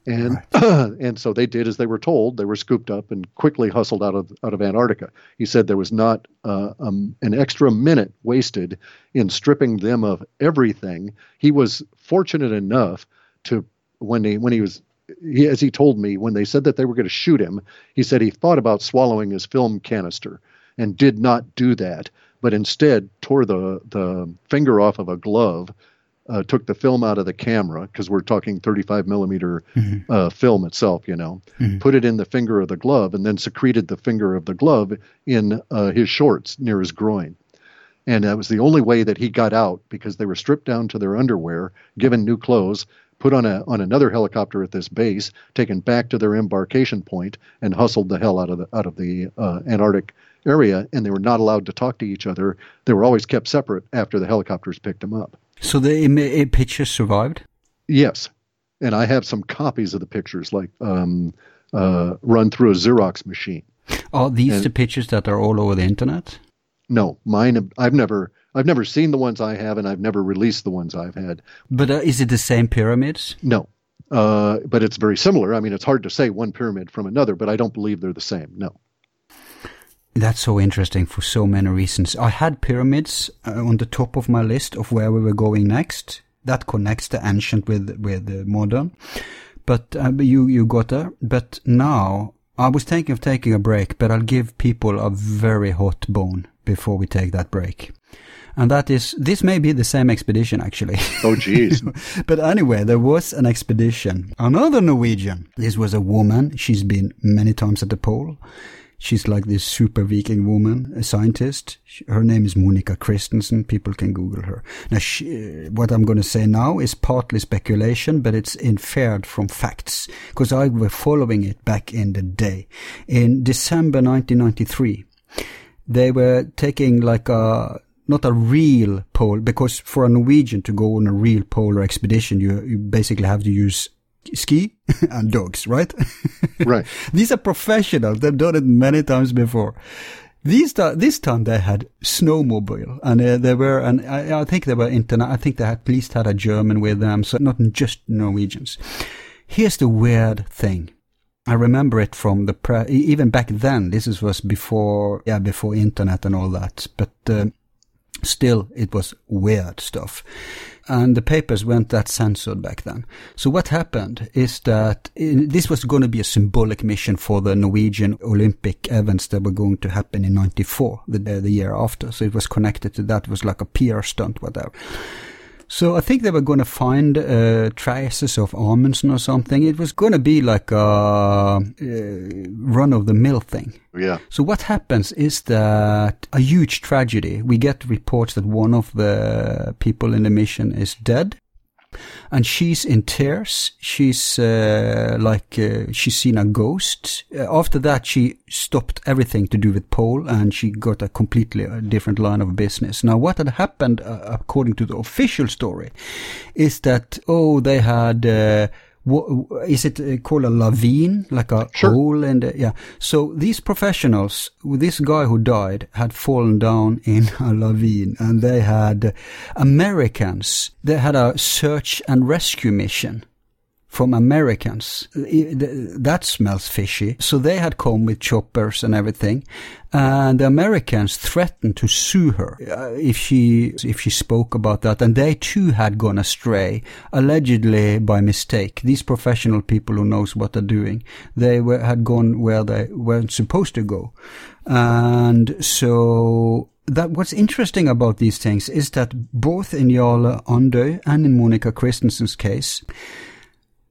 And and so they did as they were told. They were scooped up and quickly hustled out of Antarctica. He said there was not an extra minute wasted in stripping them of everything. He was fortunate enough to as he told me, when they said that they were going to shoot him, he said he thought about swallowing his film canister and did not do that, but instead tore the finger off of a glove, took the film out of the camera, because we're talking 35 millimeter film itself, put it in the finger of the glove, and then secreted the finger of the glove in his shorts near his groin. And that was the only way that he got out, because they were stripped down to their underwear, given new clothes, put on another helicopter at this base, taken back to their embarkation point, and hustled the hell out of the Antarctic area. And they were not allowed to talk to each other. They were always kept separate after the helicopters picked them up. So the pictures survived? Yes. And I have some copies of the pictures, like run through a Xerox machine. Are these the pictures that are all over the internet? No, mine. I've never. I've never seen the ones I have, and I've never released the ones I've had. But is it the same pyramids? No. But it's very similar. I mean, it's hard to say one pyramid from another, but I don't believe they're the same, no. That's so interesting for so many reasons. I had pyramids on the top of my list of where we were going next. That connects the ancient with the modern. But you got there. But now, I was thinking of taking a break, but I'll give people a very hot bone before we take that break. And that is, this may be the same expedition, actually. Oh, geez. But anyway, there was an expedition. Another Norwegian. This was a woman. She's been many times at the pole. She's like this super Viking woman, a scientist. Her name is Monica Christensen. People can Google her. Now, what I'm going to say now is partly speculation, but it's inferred from facts, because I were following it back in the day. In December 1993, they were taking like a... not a real pole, because for a Norwegian to go on a real polar expedition, you basically have to use ski and dogs, right? Right. These are professionals. They've done it many times before. This time they had snowmobile, and I think they had, at least had a German with them, so not just Norwegians. Here's the weird thing. I remember it from the even back then. This was before internet and all that, but still, it was weird stuff. And the papers weren't that censored back then. So what happened is that this was going to be a symbolic mission for the Norwegian Olympic events that were going to happen in 94, the year after. So it was connected to that. It was like a PR stunt, whatever. So I think they were going to find traces of Amundsen or something. It was going to be like a run-of-the-mill thing. Yeah. So what happens is that a huge tragedy. We get reports that one of the people in the mission is dead. And she's in tears. She's she's seen a ghost. After that, she stopped everything to do with pole, and she got a completely different line of business. Now, what had happened, according to the official story, is that they had is it called a lavine, like a hole? And so these professionals, this guy who died had fallen down in a lavine, and they had Americans. They had a search and rescue mission from Americans. That smells fishy. So they had come with choppers and everything, and the Americans threatened to sue her if she spoke about that. And they too had gone astray, allegedly by mistake. These professional people who knows what they're doing, had gone where they weren't supposed to go. And so that what's interesting about these things is that both in Jarle Andøy and in Monica Christensen's case,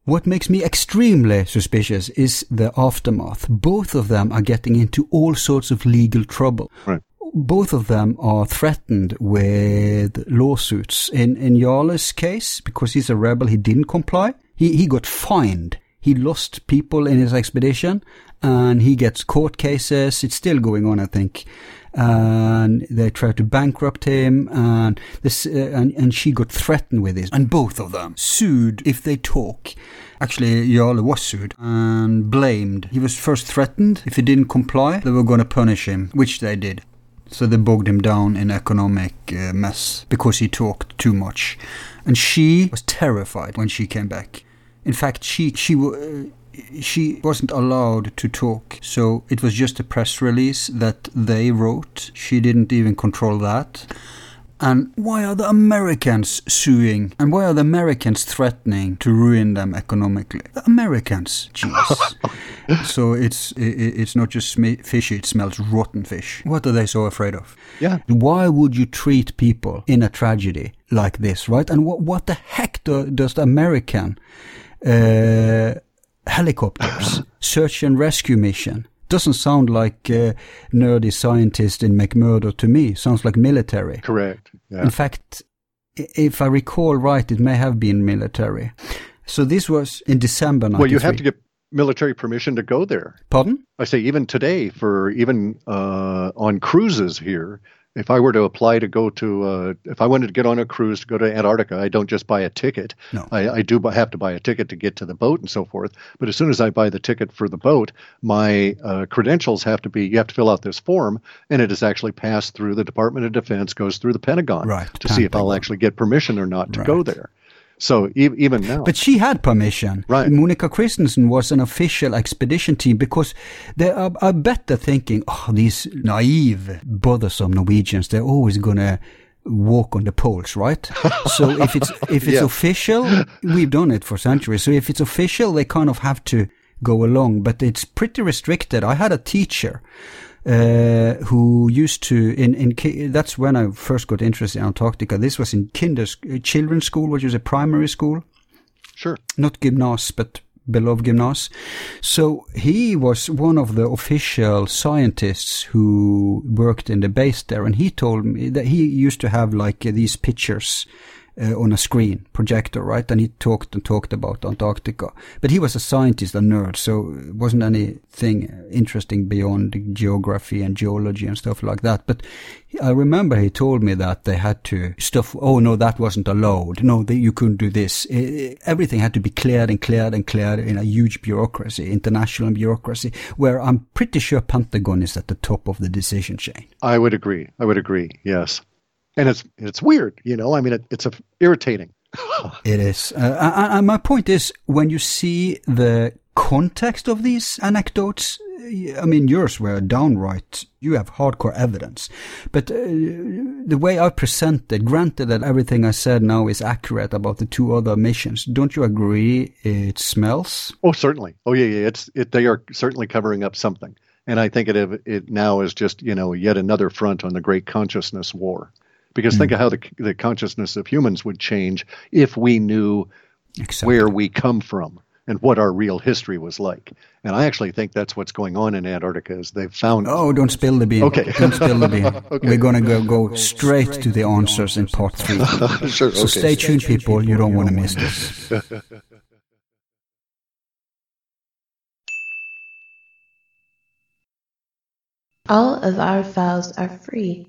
what makes me extremely suspicious is the aftermath. Both of them are getting into all sorts of legal trouble. Right. Both of them are threatened with lawsuits. In Jarle's case, because he's a rebel, he didn't comply. He got fined. He lost people in his expedition, and he gets court cases. It's still going on, I think. And they tried to bankrupt him, and this, and she got threatened with this. And both of them sued if they talk. Actually, Jarle was sued and blamed. He was first threatened. If he didn't comply, they were going to punish him, which they did. So they bogged him down in economic mess because he talked too much. And she was terrified when she came back. In fact, she wasn't allowed to talk, so it was just a press release that they wrote. She didn't even control that. And why are the Americans suing? And why are the Americans threatening to ruin them economically? The Americans, jeez. So it's not just fishy, it smells rotten fish. What are they so afraid of? Yeah. Why would you treat people in a tragedy like this, right? And what the heck does the American... helicopters, search and rescue mission. Doesn't sound like a nerdy scientist in McMurdo to me. Sounds like military. Correct. Yeah. In fact, if I recall right, it may have been military. So this was in December 1993. Well, you have to get military permission to go there. Pardon? I say even today, for even on cruises here, If I were to apply to go to, if I wanted to get on a cruise to go to Antarctica, I don't just buy a ticket. No. I do have to buy a ticket to get to the boat and so forth. But as soon as I buy the ticket for the boat, my credentials have to be, you have to fill out this form, and it is actually passed through the Department of Defense, goes through the Pentagon to see if I'll actually get permission or not to go there. So even now. But she had permission. Right. Monica Christensen was an official expedition team because they are, I bet they're thinking, oh, these naive, bothersome Norwegians, they're always going to walk on the poles, right? So if it's official, we've done it for centuries. So if it's official, they kind of have to go along, but it's pretty restricted. I had a teacher who used to that's when I first got interested in Antarctica. This was in children's school, which was a primary school. Sure. Not gymnasium, but below gymnasium. So he was one of the official scientists who worked in the base there, and he told me that he used to have like these pictures on a screen projector, right? And he talked about Antarctica. But he was a scientist, a nerd, so it wasn't anything interesting beyond geography and geology and stuff like that. But I remember he told me that they had to stuff, oh no, that wasn't allowed. No, you couldn't do this. Everything had to be cleared in a huge bureaucracy, international bureaucracy, where I'm pretty sure Pentagon is at the top of the decision chain. I would agree, yes. And it's weird, you know. I mean, it's irritating. It is. And my point is, when you see the context of these anecdotes, I mean, yours were downright. You have hardcore evidence, but the way I presented, granted that everything I said now is accurate about the two other missions, don't you agree? It smells. Oh, certainly. Oh, yeah. They are certainly covering up something, and I think it now is just, you know, yet another front on the great consciousness war. Because think of how the consciousness of humans would change if we knew where we come from and what our real history was like. And I actually think that's what's going on in Antarctica is they've found... Oh, don't spill the bean. Okay. Don't spill the bean. Okay. We're going to go straight to the answers in part 3. Sure, so stay tuned, people. You don't want to miss this. All of our files are free